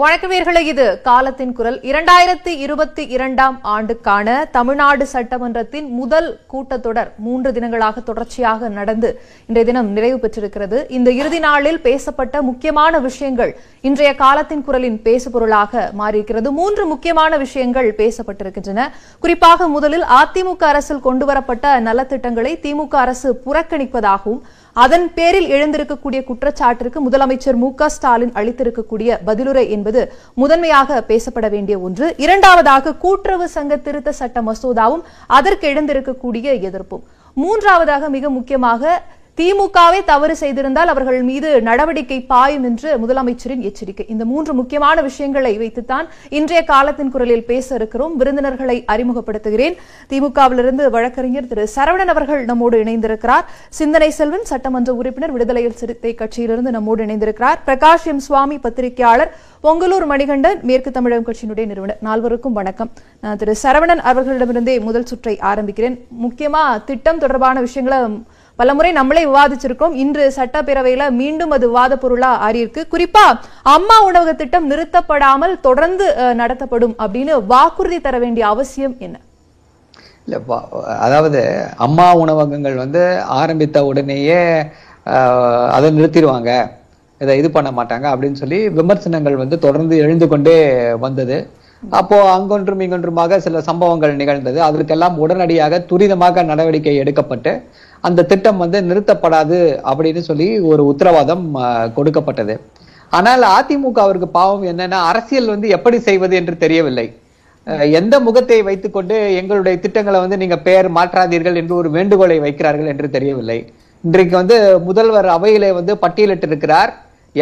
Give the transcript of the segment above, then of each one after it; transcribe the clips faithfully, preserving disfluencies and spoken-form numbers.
வணக்கமீர்களே, இது காலத்தின் குரல். இரண்டாயிரத்தி இருபத்தி இரண்டாம் ஆண்டுக்கான தமிழ்நாடு சட்டமன்றத்தின் முதல் கூட்டத்தொடர் மூன்று தினங்களாக தொடர்ச்சியாக நடந்து இன்றைய தினம் நிறைவு பெற்றிருக்கிறது. இந்த இறுதி நாளில் பேசப்பட்ட முக்கியமான விஷயங்கள் இன்றைய காலத்தின் குரலின் பேசுபொருளாக மாறியிருக்கிறது. மூன்று முக்கியமான விஷயங்கள் பேசப்பட்டிருக்கின்றன. குறிப்பாக முதலில் அதிமுக அரசில் கொண்டுவரப்பட்ட நலத்திட்டங்களை திமுக அரசு புறக்கணிப்பதாகவும் அதன் பேரில் எழுந்திருக்கக்கூடிய குற்றச்சாட்டிற்கு முதலமைச்சர் மு க ஸ்டாலின் அளித்திருக்கக்கூடிய பதிலுரை என்பது முதன்மையாக பேசப்பட வேண்டிய ஒன்று. இரண்டாவதாக கூட்டுறவு சங்க திருத்த சட்ட மசோதாவும் அதற்கு எழுந்திருக்கக்கூடிய எதிர்ப்பும். மூன்றாவதாக மிக முக்கியமாக திமுகவே தவறு செய்திருந்தால் அவர்கள் மீது நடவடிக்கை பாயும் என்று முதலமைச்சரின் எச்சரிக்கை. இந்த மூன்று முக்கியமான விஷயங்களை வைத்துத்தான் இன்றைய காலத்தின் குரலில் பேச இருக்கிறோம். விருந்தினர்களை அறிமுகப்படுத்துகிறேன். திமுகவிலிருந்து வழக்கறிஞர் திரு சரவணன் அவர்கள் நம்மோடு இணைந்திருக்கிறார். சிந்தனை செல்வன் சட்டமன்ற உறுப்பினர், விடுதலை சிறுத்தை கட்சியிலிருந்து நம்மோடு இணைந்திருக்கிறார். பிரகாஷ் எம் சுவாமி பத்திரிகையாளர், பொங்கலூர் மணிகண்டன் மேற்கு தமிழகம் கட்சியினுடைய நிறுவனர். நால்வருக்கும் வணக்கம். திரு சரவணன் அவர்களிடமிருந்தே முதல் சுற்றை ஆரம்பிக்கிறேன். முக்கியமா திட்டம் தொடர்பான விஷயங்களை பலமுறை நம்மளே விவாதிச்சிருக்கோம். இன்று சட்டப்பேரவையில மீண்டும் அது விவாத பொருளா ஆறியிருக்கு. குறிப்பா அம்மா உணவக திட்டம் நிறுத்தப்படாமல் தொடர்ந்து நடத்தப்படும் அப்படின்னு வாக்குறுதி தர வேண்டிய அவசியம் என்ன? இல்ல, அதாவது அம்மா உணவகங்கள் வந்து ஆரம்பித்த உடனேயே அதை நிறுத்திடுவாங்க, இதை இது பண்ண மாட்டாங்க அப்படின்னு சொல்லி விமர்சனங்கள் வந்து தொடர்ந்து எழுந்து கொண்டே வந்தது. அப்போ அங்கொன்றும் இங்கொன்றுமாக சில சம்பவங்கள் நிகழ்ந்தது. அதற்கெல்லாம் உடனடியாக துரிதமாக நடவடிக்கை எடுக்கப்பட்டு அந்த திட்டம் வந்து நிறுத்தப்படாது அப்படின்னு சொல்லி ஒரு உத்தரவாதம் கொடுக்கப்பட்டது. ஆனால் அதிமுகவிற்கு பாவம் என்னன்னா, அரசியல் வந்து எப்படி செய்வது என்று தெரியவில்லை. எந்த முகத்தை வைத்துக்கொண்டு எங்களுடைய திட்டங்களை வந்து நீங்க பெயர் மாற்றாதீர்கள் என்று ஒரு வேண்டுகோளை வைக்கிறார்கள் என்று தெரியவில்லை. இன்றைக்கு வந்து முதல்வர் அவையிலே வந்து பட்டியலிட்டு இருக்கிறார்,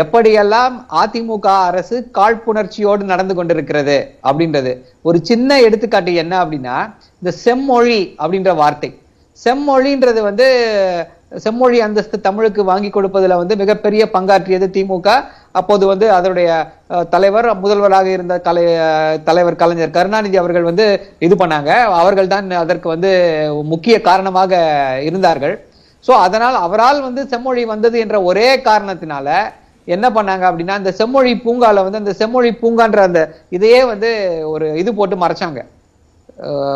எப்படியெல்லாம் அதிமுக அரசு காழ்ப்புணர்ச்சியோடு நடந்து கொண்டிருக்கிறது அப்படின்றது. ஒரு சின்ன எடுத்துக்காட்டு என்ன அப்படின்னா, இந்த செம்மொழி அப்படின்ற வார்த்தை, செம்மொழின்றது வந்து செம்மொழி அந்தஸ்து தமிழுக்கு வாங்கி கொடுப்பதில் வந்து மிகப்பெரிய பங்காற்றியது திமுக. அப்போது வந்து அதனுடைய தலைவர் முதல்வராக இருந்த கலை தலைவர் கலைஞர் கருணாநிதி அவர்கள் வந்து இது பண்ணாங்க. அவர்கள் தான் அதற்கு வந்து முக்கிய காரணமாக இருந்தார்கள். ஸோ அதனால் அவரால் வந்து செம்மொழி வந்தது என்ற ஒரே காரணத்தினால என்ன பண்ணாங்க அப்படின்னா, இந்த செம்மொழி பூங்காவில் வந்து அந்த செம்மொழி பூங்கான்ற அந்த இதையே வந்து ஒரு இது போட்டு மறைச்சாங்க,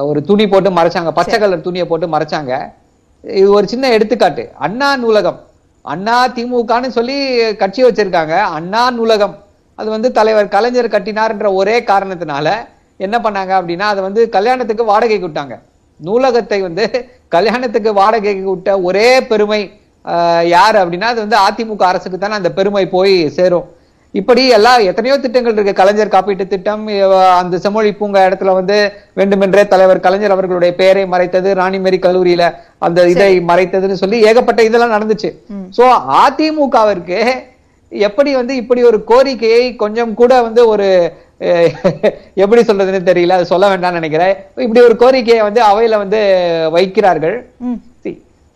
ஒரு துணி போட்டு மறைச்சாங்க, பச்சை கலர் துணியை போட்டு மறைச்சாங்க. இது ஒரு சின்ன எடுத்துக்காட்டு. அண்ணா நூலகம், அண்ணா திமுகன்னு சொல்லி கட்சி வச்சிருக்காங்க, அண்ணா நூலகம் அது வந்து தலைவர் கலைஞர் கட்டினார்ன்ற ஒரே காரணத்தினால என்ன பண்ணாங்க அப்படின்னா, அதை வந்து கல்யாணத்துக்கு வாடகைக்கு விட்டாங்க. நூலகத்தை வந்து கல்யாணத்துக்கு வாடகைக்கு விட்ட ஒரே பெருமை யார் அப்படின்னா, அது வந்து அதிமுக அரசுக்கு தானே அந்த பெருமை போய் சேரும். இப்படி எல்லா எத்தனையோ திட்டங்கள் இருக்கு. கலைஞர் காப்பீட்டு திட்டம், அந்த செம்மொழி பூங்கா இடத்துல வந்து வேண்டுமென்றே தலைவர் கலைஞர் அவர்களுடைய பெயரை மறைத்தது, ராணிமேரி கல்லூரியில அந்த இதை மறைத்ததுன்னு சொல்லி ஏகப்பட்ட இதெல்லாம் நடந்துச்சு. சோ அதிமுகவிற்கு எப்படி வந்து இப்படி ஒரு கோரிக்கையை கொஞ்சம் கூட வந்து ஒரு எப்படி சொல்றதுன்னு தெரியல, அது சொல்ல வேண்டாம் நினைக்கிறேன். இப்படி ஒரு கோரிக்கையை வந்து அவையில வந்து வைக்கிறார்கள்.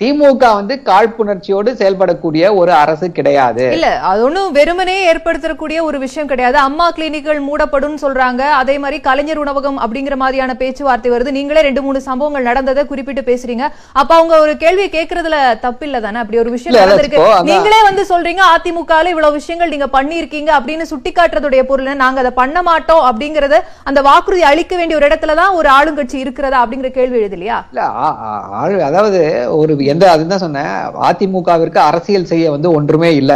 திமுக வந்து காழ்ப்புணர்ச்சியோடு செயல்படக்கூடிய ஒரு அரசு கிடையாது. இல்ல, அது ஒன்றும் வெறுமனே ஏற்படுத்தக்கூடிய ஒரு விஷயம் கிடையாது. அம்மா கிளினிக்கள் மூடப்படும் சொல்றாங்க, அதே மாதிரி கலைஞர் உணவகம் அப்படிங்கிற மாதிரியான பேச்சுவார்த்தை வருது. நீங்களே ரெண்டு மூணு சம்பவங்கள் நடந்ததை குறிப்பிட்டு பேசுறீங்க. அப்ப அவங்க ஒரு கேள்வியை கேட்கறதுல தப்பு இல்ல தானே? அப்படி ஒரு விஷயம் நடந்திருக்கு, நீங்களே வந்து சொல்றீங்க அதிமுகல இவ்வளவு விஷயங்கள் நீங்க பண்ணிருக்கீங்க அப்படின்னு சுட்டி காட்டுறதுடைய பொருள் நாங்க அதை பண்ண மாட்டோம் அப்படிங்கறத, அந்த வாக்குறுதி அளிக்க வேண்டிய ஒரு இடத்துலதான் ஒரு ஆளுங்கட்சி இருக்கிறதா அப்படிங்கிற கேள்வி எழுது இல்லையா? இல்ல, அதாவது ஒரு எந்த அதுதான் சொன்ன, அதிமுகவிற்கு அரசியல் செய்ய வந்து ஒன்றுமே இல்லை.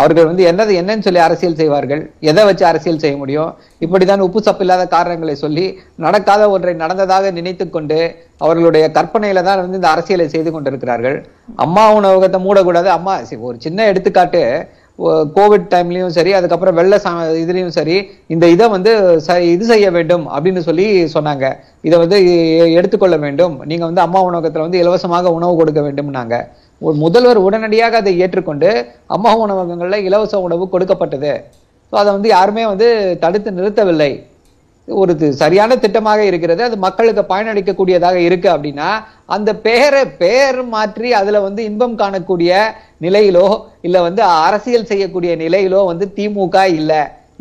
அவர்கள் வந்து என்னது என்னன்னு சொல்லி அரசியல் செய்வார்கள், எதை வச்சு அரசியல் செய்ய முடியும்? இப்படிதான் உப்பு சப்பு இல்லாத காரணங்களை சொல்லி நடக்காத ஒன்றை நடந்ததாக நினைத்து கொண்டு அவர்களுடைய கற்பனையில தான் வந்து இந்த அரசியலை செய்து கொண்டிருக்கிறார்கள். அம்மா உணவகத்தை மூடக்கூடாது, அம்மா ஒரு சின்ன எடுத்துக்காட்டு, கோவிட் டைம்லயும் சரி, அதுக்கப்புறம் வெள்ள இதுலயும் சரி, இந்த இதை வந்து இது செய்ய வேண்டும் அப்படின்னு சொல்லி சொன்னாங்க, இதை வந்து எடுத்துக்கொள்ள வேண்டும், நீங்க வந்து அம்மா உணவகத்துல வந்து இலவசமாக உணவு கொடுக்க வேண்டும்னாங்க. முதல்வர் உடனடியாக அதை ஏற்றுக்கொண்டு அம்மா உணவகங்கள்ல இலவச உணவு கொடுக்கப்பட்டது. ஸோ அதை வந்து யாருமே வந்து தடுத்து நிறுத்தவில்லை. ஒரு சரியான திட்டமாக இருக்கிறது, அது மக்களுக்கு பயனளிக்கக்கூடியதாக இருக்கு அப்படின்னா, அந்த பெயரை பெயர் மாற்றி அதுல வந்து இன்பம் காணக்கூடிய நிலையிலோ இல்ல வந்து அரசியல் செய்யக்கூடிய நிலையிலோ வந்து திமுக இல்ல.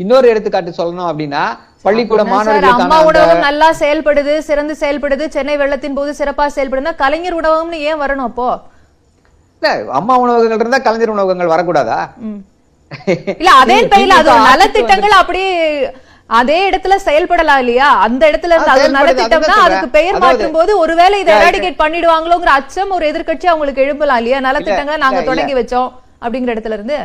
இன்னொரு எடுத்துக்காட்டு சொல்லணும் அப்படின்னா, பள்ளிக்கூட மாணவர்கள் அம்மா உணவகம் நல்லா செயல்படுது, சிறந்து செயல்படுது, சென்னை வெள்ளத்தின் போது சிறப்பா செயல்படுதுன்னா கலைஞர் உணவகம்னு ஏன் வரணும்? அப்போ இல்ல, அம்மா உணவகங்கள் இருந்தா கலைஞர் உணவகங்கள் வரக்கூடாதா? இல்ல அதே பையில அது நலத்திட்டங்கள் அப்படியே அதே இடத்துல செயல்படலாம் இல்லையா? அந்த இடத்துல நலத்திட்டம்னா அதுக்கு பெயர் மாற்றும் போது ஒருவேளை இதை எராடிகேட் பண்ணிடுவாங்களோங்கிற அச்சம் ஒரு எதிர்கட்சி அவங்களுக்கு எழும்பலாம் இல்லையா? நலத்திட்டங்களை நாங்க தொடங்கி வச்சோம் அப்படிங்கிற இடத்துல இருந்து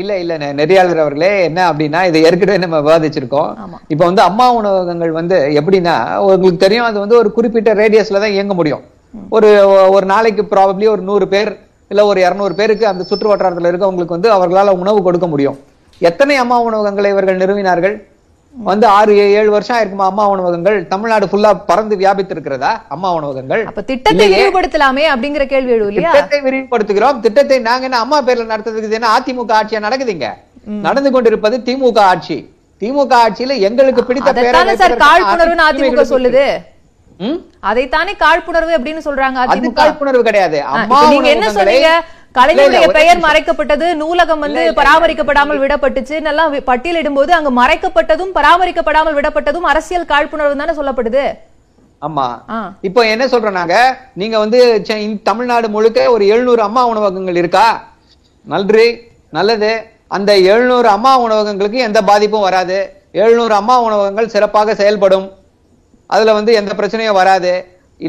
இல்ல இல்ல நெறியாளர் அவர்களே, என்ன அப்படின்னா இதை ஏற்கனவே நம்ம விவாதிச்சிருக்கோம். இப்ப வந்து அம்மா உணவகங்கள் வந்து எப்படின்னா உங்களுக்கு தெரியும், அது வந்து ஒரு குறிப்பிட்ட ரேடியஸ்ல தான் இயங்க முடியும். ஒரு ஒரு நாளைக்கு ப்ராபப்ளி ஒரு நூறு பேர் இல்ல ஒரு இருநூறு பேருக்கு அந்த சுற்று வட்டாரத்துல இருக்கவங்களுக்கு வந்து அவர்களால உணவு கொடுக்க முடியும். எத்தனை அம்மா உணவகங்களை இவர்கள் நிறுவினார்கள்? வந்து ஆறு ஏழு வருஷம் ஆயிருக்குமா அம்மா உணவகங்கள் தமிழ்நாடு ஃபுல்லா பறந்து வியாபித்து இருக்கிறதா அம்மா உணவகங்கள்? அப்ப திட்டத்தை விரிவுபடுத்தலாமே அப்படிங்கிற கேள்வி எழுது இல்லையா? திட்டத்தை விரிவுபடுத்துகிறோம். திட்டத்தை நாங்க என்ன அம்மா பேர்ல நடத்துறதுக்கு என்ன அதிமுக ஆட்சியா நடக்குதுங்க? நடந்து கொண்டிருப்பது திமுக ஆட்சி. திமுக ஆட்சியில எங்களுக்கு பிடித்த பேரான சார் காழ்ப்புணர்வுன்னு அதிமுக சொல்லுது. அதைத்தானே காழ்ப்புணர்வு அப்படின்னு சொல்றாங்க. அது காழ்ப்புணர்வு கிடையாது. அம்மா நீங்க என்ன சொல்றீங்க? கலைஞருடைய பெயர் மறைக்கப்பட்டது, நூலகம் வந்து பராமரிக்கப்படாமல் விடப்பட்டுச்சு எல்லாம் பட்டியலிடும் போது அங்க மறைக்கப்பட்டதும் பராமரிக்கப்படாமல் விடப்பட்டதும் அரசியல் காழ்ப்புணர்வு தானே சொல்லப்படுது. ஆமா, இப்போ என்ன சொல்றோம் நாங்க, நீங்க வந்து தமிழ்நாடு முழுக்க ஒரு எழுநூறு அம்மா உணவகங்கள் இருக்கா? நன்றி, நல்லது. அந்த எழுநூறு அம்மா உணவகங்களுக்கு எந்த பாதிப்பும் வராது. எழுநூறு அம்மா உணவகங்கள் சிறப்பாக செயல்படும். அதுல வந்து எந்த பிரச்சனையும் வராது.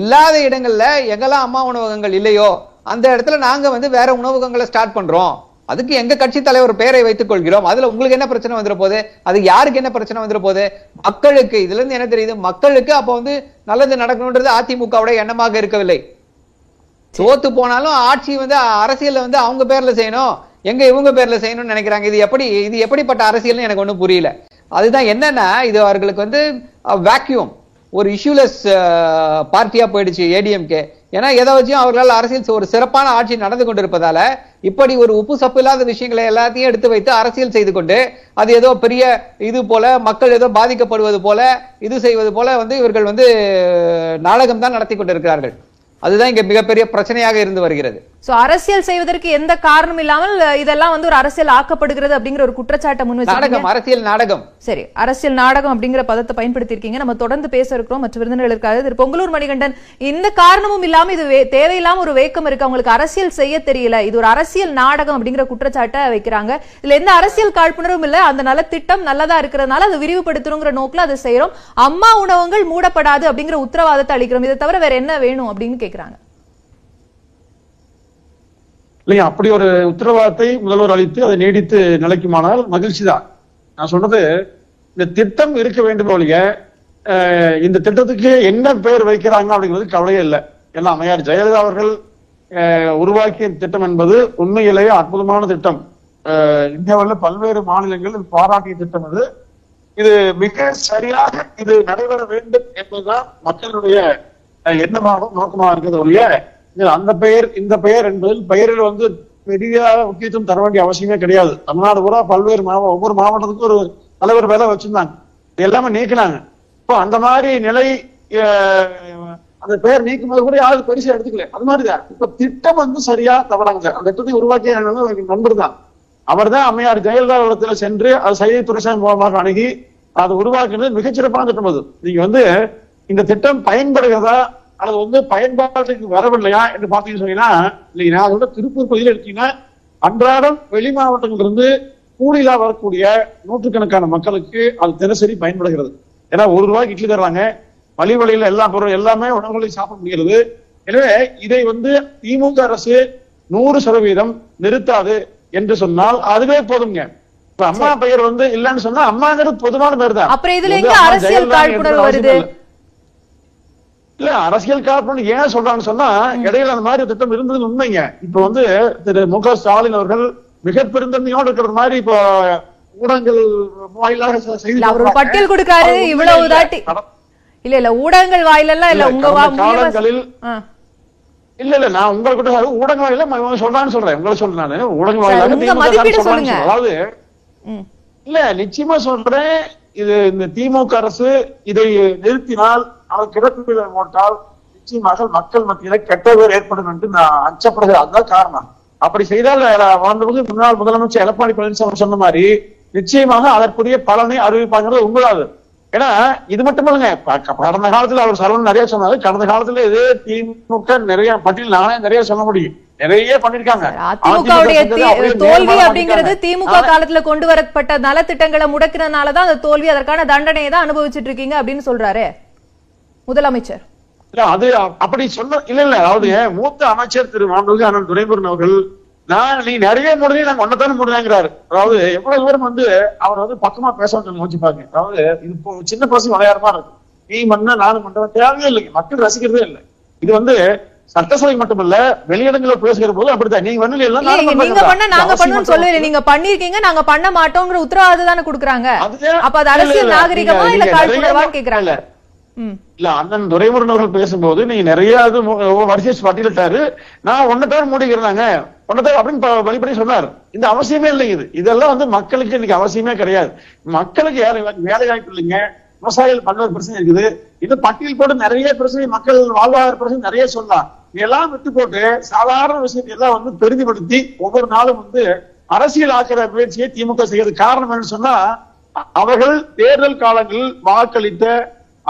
இல்லாத இடங்கள்ல எங்கெல்லாம் அம்மா உணவகங்கள் இல்லையோ அந்த இடத்துல நாங்க வந்து வேற உணவகங்களை ஸ்டார்ட் பண்றோம். அதுக்கு எங்க கட்சி தலைவர் பெயரை வைத்துக் கொள்கிறோம். அதுல உங்களுக்கு என்ன பிரச்சனை வந்துட போகுது? அது யாருக்கு என்ன பிரச்சனை வந்துட போகுது? மக்களுக்கு. இதுல இருந்து என்ன தெரியுது? மக்களுக்கு அப்ப வந்து நல்லது நடக்கணும்ன்றது அதிமுகவுடைய எண்ணமாக இருக்கவில்லை. தோத்து போனாலும் ஆட்சி வந்து அரசியல் வந்து அவங்க பேர்ல செய்யணும், எங்க இவங்க பேர்ல செய்யணும்னு நினைக்கிறாங்க. இது எப்படி இது எப்படிப்பட்ட அரசியல்னு எனக்கு ஒன்றும் புரியல. அதுதான் என்னன்னா இது அவர்களுக்கு வந்து வேக்யூம், ஒரு இஷ்யூலெஸ் பார்ட்டியா போயிடுச்சு ஏடிஎம்கே. ஏன்னா எதை வச்சும் அவர்களால் அரசியல் ஒரு சிறப்பான ஆட்சி நடந்து கொண்டிருப்பதால இப்படி ஒரு உப்பு சப்பு இல்லாத விஷயங்களை எல்லாத்தையும் எடுத்து வைத்து அரசியல் செய்து கொண்டு அது ஏதோ பெரிய இது போல மக்கள் ஏதோ பாதிக்கப்படுவது போல இது செய்வது போல வந்து இவர்கள் வந்து நாடகம் தான் நடத்தி கொண்டிருக்கிறார்கள். அதுதான் இங்க மிகப்பெரிய பிரச்சனையாக இருந்து வருகிறது. சோ அரசியல் செய்வதற்கு எந்த காரணம் இல்லாமல் இதெல்லாம் வந்து ஒரு அரசியல் ஆக்கப்படுகிறது அப்படிங்கிற ஒரு குற்றச்சாட்டை முன் வச்சு நாடகம், அரசியல் நாடகம். சரி, அரசியல் நாடகம் அப்படிங்கிற பதத்தை பயன்படுத்தி இருக்கீங்க. நம்ம தொடர்ந்து பேச இருக்கிறோம். மற்ற விருந்தினர்களுக்காக திரு பொங்கலூர் மணிகண்டன், இந்த காரணமும் இல்லாம இது தேவையில்லாம ஒரு வேக்கம் இருக்கு, அவங்களுக்கு அரசியல் செய்ய தெரியல, இது ஒரு அரசியல் நாடகம் அப்படிங்கிற குற்றச்சாட்டை வைக்கிறாங்க. இதுல எந்த அரசியல் காழ்ப்புணர்வும் இல்ல. அந்த நல்ல திட்டம் நல்லதா இருக்கிறதுனால அது விரிவுபடுத்தணுங்கிற நோக்கில அதை செய்யறோம். அம்மா உணவகங்கள் மூடப்படாது அப்படிங்கிற உத்தரவாதத்தை அளிக்கிறோம். இதை தவிர வேற என்ன வேணும் அப்படின்னு கேட்கிறாங்க. இல்லையா? அப்படி ஒரு உத்தரவாதத்தை முதல்வர் அளித்து அதை நீடித்து நிலைக்குமானால் மகிழ்ச்சி தான். நான் சொன்னது இந்த திட்டம் இருக்க வேண்டும் ஒழிய இந்த திட்டத்துக்கு என்ன பேர் வைக்கிறாங்க அப்படிங்கிறது கவலையே இல்லை. ஏன்னா அம்மையார் ஜெயலலிதா அவர்கள் உருவாக்கிய திட்டம் என்பது உண்மையிலேயே அற்புதமான திட்டம். இந்தியாவில் பல்வேறு மாநிலங்கள் பாராட்டிய திட்டம் அது. இது மிக சரியாக இது நடைபெற வேண்டும் என்பதுதான் மக்களுடைய எண்ணமாகவும் நோக்கமாக இருக்கிறது ஒழிய அந்த பெயர் இந்த பெயர் என்பதில் பெயரில் வந்து பெரிய முக்கியத்துவம் தர வேண்டிய அவசியமே கிடையாது. தமிழ்நாடு பூரா பல்வேறு மாவட்ட ஒவ்வொரு மாவட்டத்துக்கும் ஒரு தலைவர் வேலை வச்சிருந்தாங்க, எல்லாமே நீக்கினாங்க. இப்போ அந்த மாதிரி நிலை அந்த பெயர் நீக்கும் போது கூட யாரும் பெருசா எடுத்துக்கல. அது மாதிரிதான் இப்ப திட்டம் வந்து சரியா தவறாங்க. அந்த திட்டத்தை உருவாக்கிய நண்பர் தான் அவர் தான் அம்மையார் ஜெயலலிதா இடத்துல சென்று அது சைதை துரைசாமி மூலமாக அணுகி அது உருவாக்குறது மிகச்சிறப்பான திட்டம். அது நீங்க வந்து இந்த திட்டம் பயன்படுகிறதா அது வந்து பயன்பாட்டுக்கு வரவில்லையா என்று பார்த்தீங்கன்னு சொன்னீங்கன்னா, இல்லைங்க நான் அதோட திருப்பூர் பகுதியில் எடுத்தீங்கன்னா அன்றாடம் வெளி மாவட்டங்களிலிருந்து கூலியிலா வரக்கூடிய நூற்றுக்கணக்கான மக்களுக்கு அது தினசரி பயன்படுகிறது. ஏன்னா ஒரு ரூபாய்க்கு இட்லி தர்றாங்க, வழி வழியில் எல்லா பொருள் எல்லாமே உணவுகளையும் சாப்பிட முடிகிறது. எனவே இதை வந்து திமுக அரசு நூறு சதவீதம் நிறுத்தாது என்று சொன்னால் அதுவே போதுங்க. இப்ப அம்மா பெயர் வந்து இல்லைன்னு சொன்னா அம்மாங்கிறது பொதுவான பெயர் தான். அப்புறம் இதுல எங்க அரசியல் காழ்ப்புணர்வு வருது? இல்ல அரசியல் காரணம் ஏன் சொல்றாங்கன்னு சொன்னா இடையில அந்த மாதிரி திட்டம் இருந்தது உண்மைங்க. இப்ப வந்து திரு மு க ஸ்டாலின் அவர்கள் மிக பெருந்தன்மையோடு இருக்கிற மாதிரி இப்போ ஊடகங்கள் வாயிலாக செய்து ஒரு பட்டியல் கொடுக்காரு. இவ்வளவு தாட்டி இல்ல இல்ல ஊடகங்கள் வாயிலெல்லாம் இல்ல உங்க காலங்களில் இல்ல இல்ல நான் உங்களை கூட ஊடக வாயில சொல்றான்னு சொல்றேன். உங்களை சொல்றேன் நான் ஊடக வாயிலாக. அதாவது இல்ல நிச்சயமா சொல்றேன், இது இந்த திமுக அரசு இதை நிறுத்தினால் அவர் கிடப்பில் போட்டால் நிச்சயமாக மக்கள் மத்தியில கெட்ட பேர் ஏற்படும் என்று நான் அச்சப்படுகிறேன். அதுதான் காரணம். அப்படி செய்தால் வளர்ந்தபோது முன்னாள் முதலமைச்சர் எடப்பாடி பழனிசாமி சொன்ன மாதிரி நிச்சயமாக அதற்குரிய பலனை அறிவிப்பாங்கிறது உங்களாது. ஏன்னா இது மட்டும் இல்லைங்க, கடந்த காலத்துல அவர் சரவணன் நிறைய சொன்னாரு. கடந்த காலத்துல இது திமுக நிறைய பட்டியல் நானே நிறைய சொல்ல முடியும். நிறைய பண்ணிருக்காங்க. அதிமுகவுடைய தோல்வி அப்படிங்கிறது திமுக காலத்துல கொண்டு வரப்பட்ட நலத்திட்டங்களை முடக்கிறதுனாலதான் அந்த தோல்வி, அதற்கான தண்டனையை தான் அனுபவிச்சுட்டு இருக்கீங்க அப்படின்னு சொல்றாரு முதலமைச்சர். இல்ல அது அப்படி சொல்ல இல்ல இல்ல அதாவது மூத்த அமைச்சர் திரு மாண்புமிகு அண்ணன் துரைமுருகன் அவர்கள் நான் நீ நிறைய முறையும் நாங்க ஒன்னதான முறையாங்கிறாரு. அதாவது எவ்வளவு தூரம் வந்து அவர் வந்து பக்கமா பேசணும் யோசிச்சு பாருங்க. அதாவது இப்போ சின்ன பசங்க விளையாடுமா இருக்கு, நீ மண்ணா நானு மண்டபம் தேவையே இல்லைங்க, மக்கள் ரசிக்கிறதே இல்லை. இது வந்து சட்டசபை மட்டுமல்ல, வெளியிடங்கள பேசுகிற போது அப்படிதான் நீங்க வந்து நீங்க பண்ண நாங்க பண்ணுன்னு சொல்லவே இல்லை, நீங்க பண்ணிருக்கீங்க நாங்க பண்ண மாட்டோங்கிற உத்தரவாதம் தானே கொடுக்குறாங்க. அப்ப அது அரசியல் நாகரிகமா இல்ல கால்புலவான்னு கேக்குறாங்க. இல்ல அண்ணன் துரைமுருகன் அவர்கள் பேசும்போது நீங்க நிறைய வரிசை பட்டியலிட்டாரு, நான் ஒன்னதான மூடிக்கிறாங்க ஒன்னதான அப்படின்னு வழிபடி சொன்னார். இந்த அவசியமே இல்லைங்க, இதெல்லாம் வந்து மக்களுக்கு இன்னைக்கு அவசியமே கிடையாது. மக்களுக்கு வேலை வாய்ப்பு இல்லைங்க, விவசாயிகள் பல்வேறு பிரச்சனை இருக்குது, இது பட்டியல் போட்டு நிறைய பிரச்சனை மக்கள் வாழ்வாதார பிரச்சனை நிறைய சொல்லலாம். இதெல்லாம் விட்டு போட்டு சாதாரண விஷயத்தை எல்லாம் வந்து பெரிதுபடுத்தி ஒவ்வொரு நாளும் வந்து அரசியல் ஆக்கிற முயற்சியை திமுக செய்யறது. காரணம் என்னன்னு சொன்னா அவர்கள் தேர்தல் காலங்களில் வாக்களித்த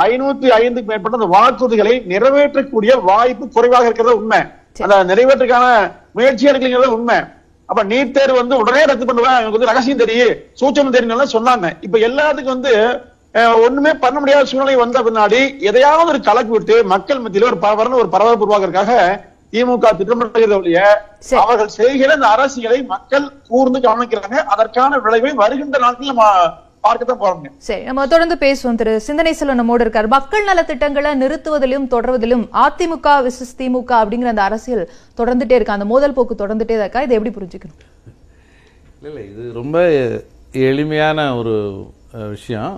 ஐநூத்தி ஐந்துக்கு மேற்பட்ட அந்த வாக்குறுதிகளை நிறைவேற்றக்கூடிய வாய்ப்பு குறைவாக இருக்கிறது உண்மை. அந்த நிறைவேற்றுக்கான முயற்சியா இருக்குங்கிறது உண்மை. அப்ப நீட் தேர்வு வந்து உடனே ரத்து பண்ணுவேன், எனக்கு வந்து ரகசியம் தெரியும் சூச்சம் தெரியும் சொன்னாங்க. இப்ப எல்லாத்துக்கும் வந்து ஒண்ணுமே பண்ண முடியாத சூழ்நிலை வந்த பின்னாடி எதையாவது ஒரு கலக்கு விட்டு மக்கள் மத்தியில ஒரு பரவ ஒரு பரபரப்பு உருவாக்குறதுக்காக திமுக திட்டமிட்ட அவர்கள் செய்கிற இந்த அரசியலை மக்கள் கூர்ந்து கவனிக்கிறாங்க. அதற்கான விளைவை வருகின்ற நாட்கள் நம்ம பார்க்கத்தான் போறாங்க. சரி, நம்ம தொடர்ந்து பேசுவோம். திரு சிந்தனை செல்வன் நம்மோடு இருக்கார். மக்கள் நல திட்டங்களை நிறுத்துவதிலும் தொடர்வதிலும் அதிமுக விசஸ் திமுக அப்படிங்கிற அந்த அரசியல் தொடர்ந்துட்டே இருக்கா, அந்த மோதல் போக்கு தொடர்ந்துட்டே இருக்கா, இதை எப்படி புரிஞ்சுக்கணும்? இல்ல இல்ல இது ரொம்ப எளிமையான ஒரு விஷயம்.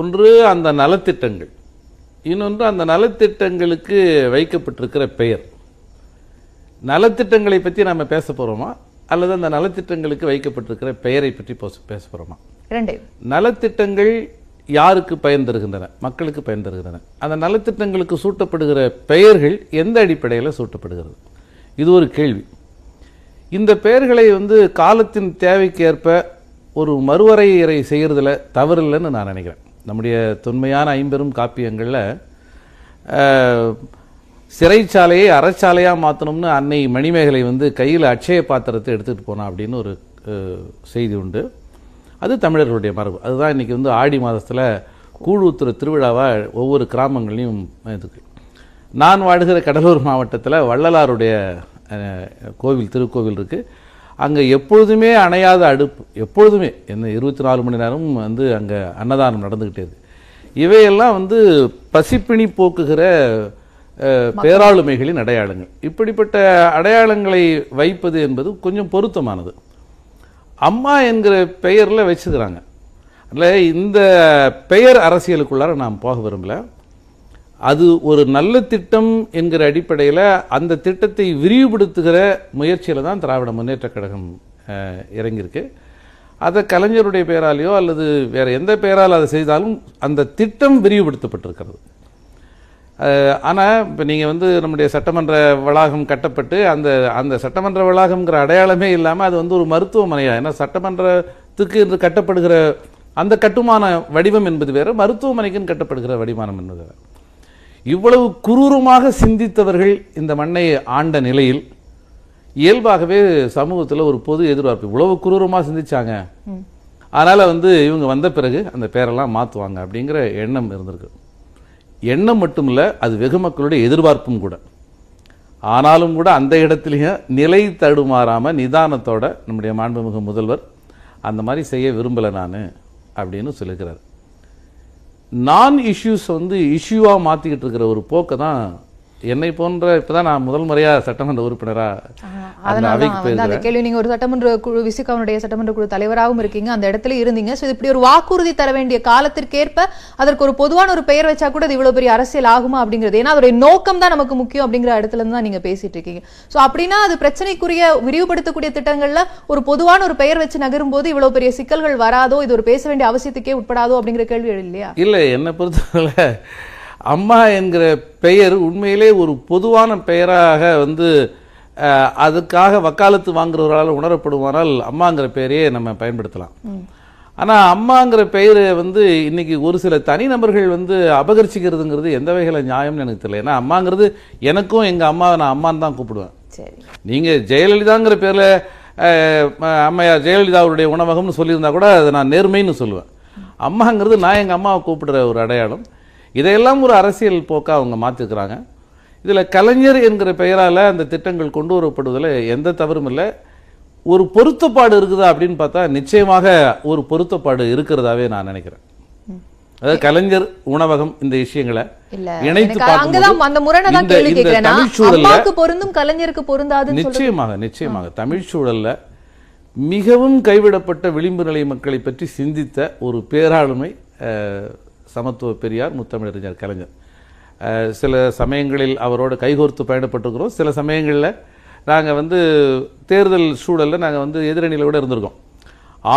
ஒன்று அந்த நலத்திட்டங்கள், இன்னொன்று அந்த நலத்திட்டங்களுக்கு வைக்கப்பட்டிருக்கிற பெயர். நலத்திட்டங்களை பற்றி நம்ம பேச போகிறோமா அல்லது அந்த நலத்திட்டங்களுக்கு வைக்கப்பட்டிருக்கிற பெயரை பற்றி பேச போகிறோமா? நலத்திட்டங்கள் யாருக்கு பயன் தருகின்றன? மக்களுக்கு பயன் தருகின்றன. அந்த நலத்திட்டங்களுக்கு சூட்டப்படுகிற பெயர்கள் எந்த அடிப்படையில் சூட்டப்படுகிறது? இது ஒரு கேள்வி. இந்த பெயர்களை வந்து காலத்தின் தேவைக்கேற்ப ஒரு மறுவரையறை செய்கிறதுல தவறில்லைன்னு நான் நினைக்கிறேன். நம்முடைய தொன்மையான ஐம்பெரும் காப்பியங்களில் சிறைச்சாலையை அறச்சாலையாக மாற்றணும்னு அன்னை மணிமேகலை வந்து கையில் அட்சய பாத்திரத்தை எடுத்துகிட்டு போனா அப்படின்னு ஒரு செய்தி உண்டு. அது தமிழர்களுடைய மரபு. அதுதான் இன்றைக்கி வந்து ஆடி மாதத்தில் கூழூத்துற திருவிழாவாக ஒவ்வொரு கிராமங்களையும் இதுக்கு நான் வாடுகிற கடலூர் மாவட்டத்தில் வள்ளலாருடைய கோவில் திருக்கோவில் இருக்குது. அங்கே எப்பொழுதுமே அணையாத அடுப்பு, எப்பொழுதுமே என்ன இருபத்தி நாலு மணி நேரம் வந்து அங்கே அன்னதானம் நடந்துக்கிட்டே இருக்கு. இவையெல்லாம் வந்து பசிப்பிணி போக்குகிற பேராளுமைகளின் அடையாளங்கள். இப்படிப்பட்ட அடையாளங்களை வைப்பது என்பது கொஞ்சம் பொருத்தமானது. அம்மா என்கிற பெயரில் வச்சுக்கிறாங்க. அதில் இந்த பெயர் அரசியலுக்குள்ளார நாம் போக விரும்பலை. அது ஒரு நல்ல திட்டம் என்கிற அடிப்படையில் அந்த திட்டத்தை விரிவுபடுத்துகிற முயற்சியில் தான் திராவிட முன்னேற்ற கழகம் இறங்கியிருக்கு. அதை கலைஞருடைய பெயராலேயோ அல்லது வேறு எந்த பெயரால் அதை செய்தாலும் அந்த திட்டம் விரிவுபடுத்தப்பட்டிருக்கிறது. ஆனால் இப்போ நீங்கள் வந்து நம்முடைய சட்டமன்ற வளாகம் கட்டப்பட்டு அந்த அந்த சட்டமன்ற வளாகம்ங்கிற அடையாளமே இல்லாமல் அது வந்து ஒரு மருத்துவமனையாக, ஏன்னா சட்டமன்றத்துக்கு என்று கட்டப்படுகிற அந்த கட்டுமான வடிவம் என்பது வேறு, மருத்துவமனைக்குன்னு கட்டப்படுகிற வடிவானம் என்பது வேறு. இவ்வளவு குரூரமாக சிந்தித்தவர்கள் இந்த மண்ணை ஆண்ட நிலையில் இயல்பாகவே சமூகத்தில் ஒரு பொது எதிர்பார்ப்பு, இவ்வளவு குரூரமாக சிந்திச்சாங்க அதனால் வந்து இவங்க வந்த பிறகு அந்த பேரெல்லாம் மாற்றுவாங்க அப்படிங்கிற எண்ணம் இருந்திருக்கு. எண்ணம் மட்டும் இல்லை, அது வெகு மக்களுடைய எதிர்பார்ப்பும் கூட. ஆனாலும் கூட அந்த இடத்துலையும் நிலை தடுமாறாமல் நிதானத்தோட நம்முடைய மாண்புமிகு முதல்வர் அந்த மாதிரி செய்ய விரும்பலை நான் அப்படின்னு சொல்லுகிறார். நான் இஷ்யூஸ் வந்து இஷ்யூவாக மாற்றிக்கிட்டு இருக்கிற ஒரு போக்கை தான் என்னை போன்ற, இப்போ தான் நான் முதல் முறையாக சட்டமன்ற உறுப்பினராக கேள்வி. நீங்கள் ஒரு சட்டமன்ற குழு விசிகாவுடைய சட்டமன்ற குழு தலைவராகவும் இருக்கீங்க, அந்த இடத்துல இருந்தீங்க. ஸோ இப்படி ஒரு வாக்குறுதி தர வேண்டிய காலத்திற்கேற்ப அதற்கு ஒரு பொதுவான ஒரு பெயர் வச்சா கூட அது இவ்வளோ பெரிய அரசியல் ஆகுமா அப்படிங்கிறது, ஏன்னா அதோடைய நோக்கம் தான் நமக்கு முக்கியம் அப்படிங்கிற இடத்துல இருந்து தான் நீங்கள் பேசிட்டு இருக்கீங்க. ஸோ அப்படின்னா அது பிரச்சனைக்குரிய விரிவுபடுத்தக்கூடிய திட்டங்களில் ஒரு பொதுவான ஒரு பெயர் வச்சு நகரும் போது இவ்வளோ பெரிய சிக்கல்கள் வராதோ, இது ஒரு பேச வேண்டிய அவசியத்துக்கே உட்படாதோ அப்படிங்கிற கேள்வி இல்லையா? இல்லை, என்னை பொறுத்தவரை அம்மா என்கிற பெயர் உண்மையிலே ஒரு பொதுவான பெயராக வந்து அதுக்காக வக்காலத்து வாங்குறவர்களால் உணரப்படுவானால் அம்மாங்கிற பெயரையே நம்ம பயன்படுத்தலாம். ஆனால் அம்மாங்கிற பெயர் வந்து இன்னைக்கு ஒரு சில தனிநபர்கள் வந்து அபகரிச்சிக்கிறதுங்கிறது எந்த வகையில் நியாயம்னு எனக்கு தெரியல. ஏன்னா அம்மாங்கிறது எனக்கும் எங்கள் அம்மாவை நான் அம்மான்னு தான் கூப்பிடுவேன். நீங்கள் ஜெயலலிதாங்கிற பேரில் அம்மையார் ஜெயலலிதாவுடைய உணவகம்னு சொல்லியிருந்தா கூட அதை நான் நேர்மைன்னு சொல்லுவேன். அம்மாங்கிறது நான் எங்கள் அம்மாவை கூப்பிடுற ஒரு அடையாளம். இதையெல்லாம் ஒரு அரசியல் போக்காக அவங்க மாற்றிருக்கிறாங்க. இதில் கலைஞர் என்கிற பெயரால் அந்த திட்டங்கள் கொண்டு வரப்படுவதில் எந்த தவறும் இல்லை. ஒரு பொருத்தப்பாடு இருக்குதா அப்படின்னு பார்த்தா நிச்சயமாக ஒரு பொருத்தப்பாடு இருக்கிறதாவே நான் நினைக்கிறேன். அதாவது கலைஞர் உணவகம் இந்த விஷயங்களை இணைத்து பார்க்கும்போது நிச்சயமாக நிச்சயமாக தமிழ் சூழல்ல மிகவும் கைவிடப்பட்ட விளிம்பு நிலை மக்களை பற்றி சிந்தித்த ஒரு பேராளுமை சமத்துவ பெரியார் முத்தமிழறிஞர் கலைஞர். சில சமயங்களில் அவரோடு கைகோர்த்து பயணப்பட்டிருக்கிறோம். சில சமயங்களில் நாங்கள் வந்து தேர்தல் சூழலில் நாங்கள் வந்து எதிரணியில் கூட இருந்திருக்கோம்.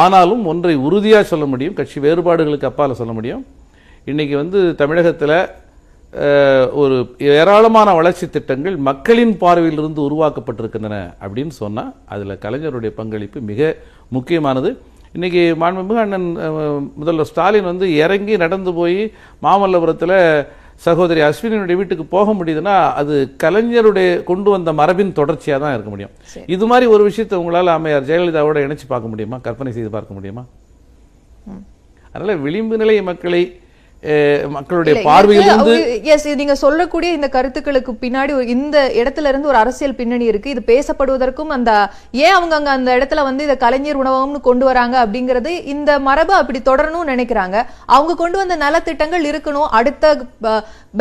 ஆனாலும் ஒன்றை உறுதியாக சொல்ல முடியும், கட்சி வேறுபாடுகளுக்கு அப்பால் சொல்ல முடியும், இன்றைக்கி வந்து தமிழகத்தில் ஒரு ஏராளமான வளர்ச்சி திட்டங்கள் மக்களின் பார்வையிலிருந்து உருவாக்கப்பட்டிருக்கின்றன அப்படின்னு சொன்னால் அதில் கலைஞருடைய பங்களிப்பு மிக முக்கியமானது. இன்றைக்கி மாண்புமிகு அண்ணன் முதல்வர் ஸ்டாலின் வந்து இறங்கி நடந்து போய் மாமல்லபுரத்தில் சகோதரி அஸ்வினியுடைய வீட்டுக்கு போக முடியுதுன்னா அது கலைஞருடைய கொண்டு வந்த மரபின் தொடர்ச்சியாக தான் இருக்க முடியும். இது மாதிரி ஒரு விஷயத்தை உங்களால் அம்மையார் ஜெயலலிதாவோட இணைச்சு பார்க்க முடியுமா? கற்பனை செய்து பார்க்க முடியுமா? அதனால விளிம்பு நிலை மக்களை மக்களுடைய பார்வையிலிருந்து எஸ் நீங்க சொல்லக்கூடிய இந்த கருத்துக்களுக்கு பின்னாடி இந்த இடத்துல இருந்து ஒரு அரசியல் பின்னணி இருக்கு. இது பேசப்படுவதற்கும் அந்த ஏன் அவங்க அங்க அந்த இடத்துல வந்து இதை கலைஞர் உணவகம்னு கொண்டு வராங்க அப்படிங்கறது இந்த மரபு அப்படி தொடரணும்னு நினைக்கிறாங்க. அவங்க கொண்டு வந்த நலத்திட்டங்கள் இருக்கணும், அடுத்த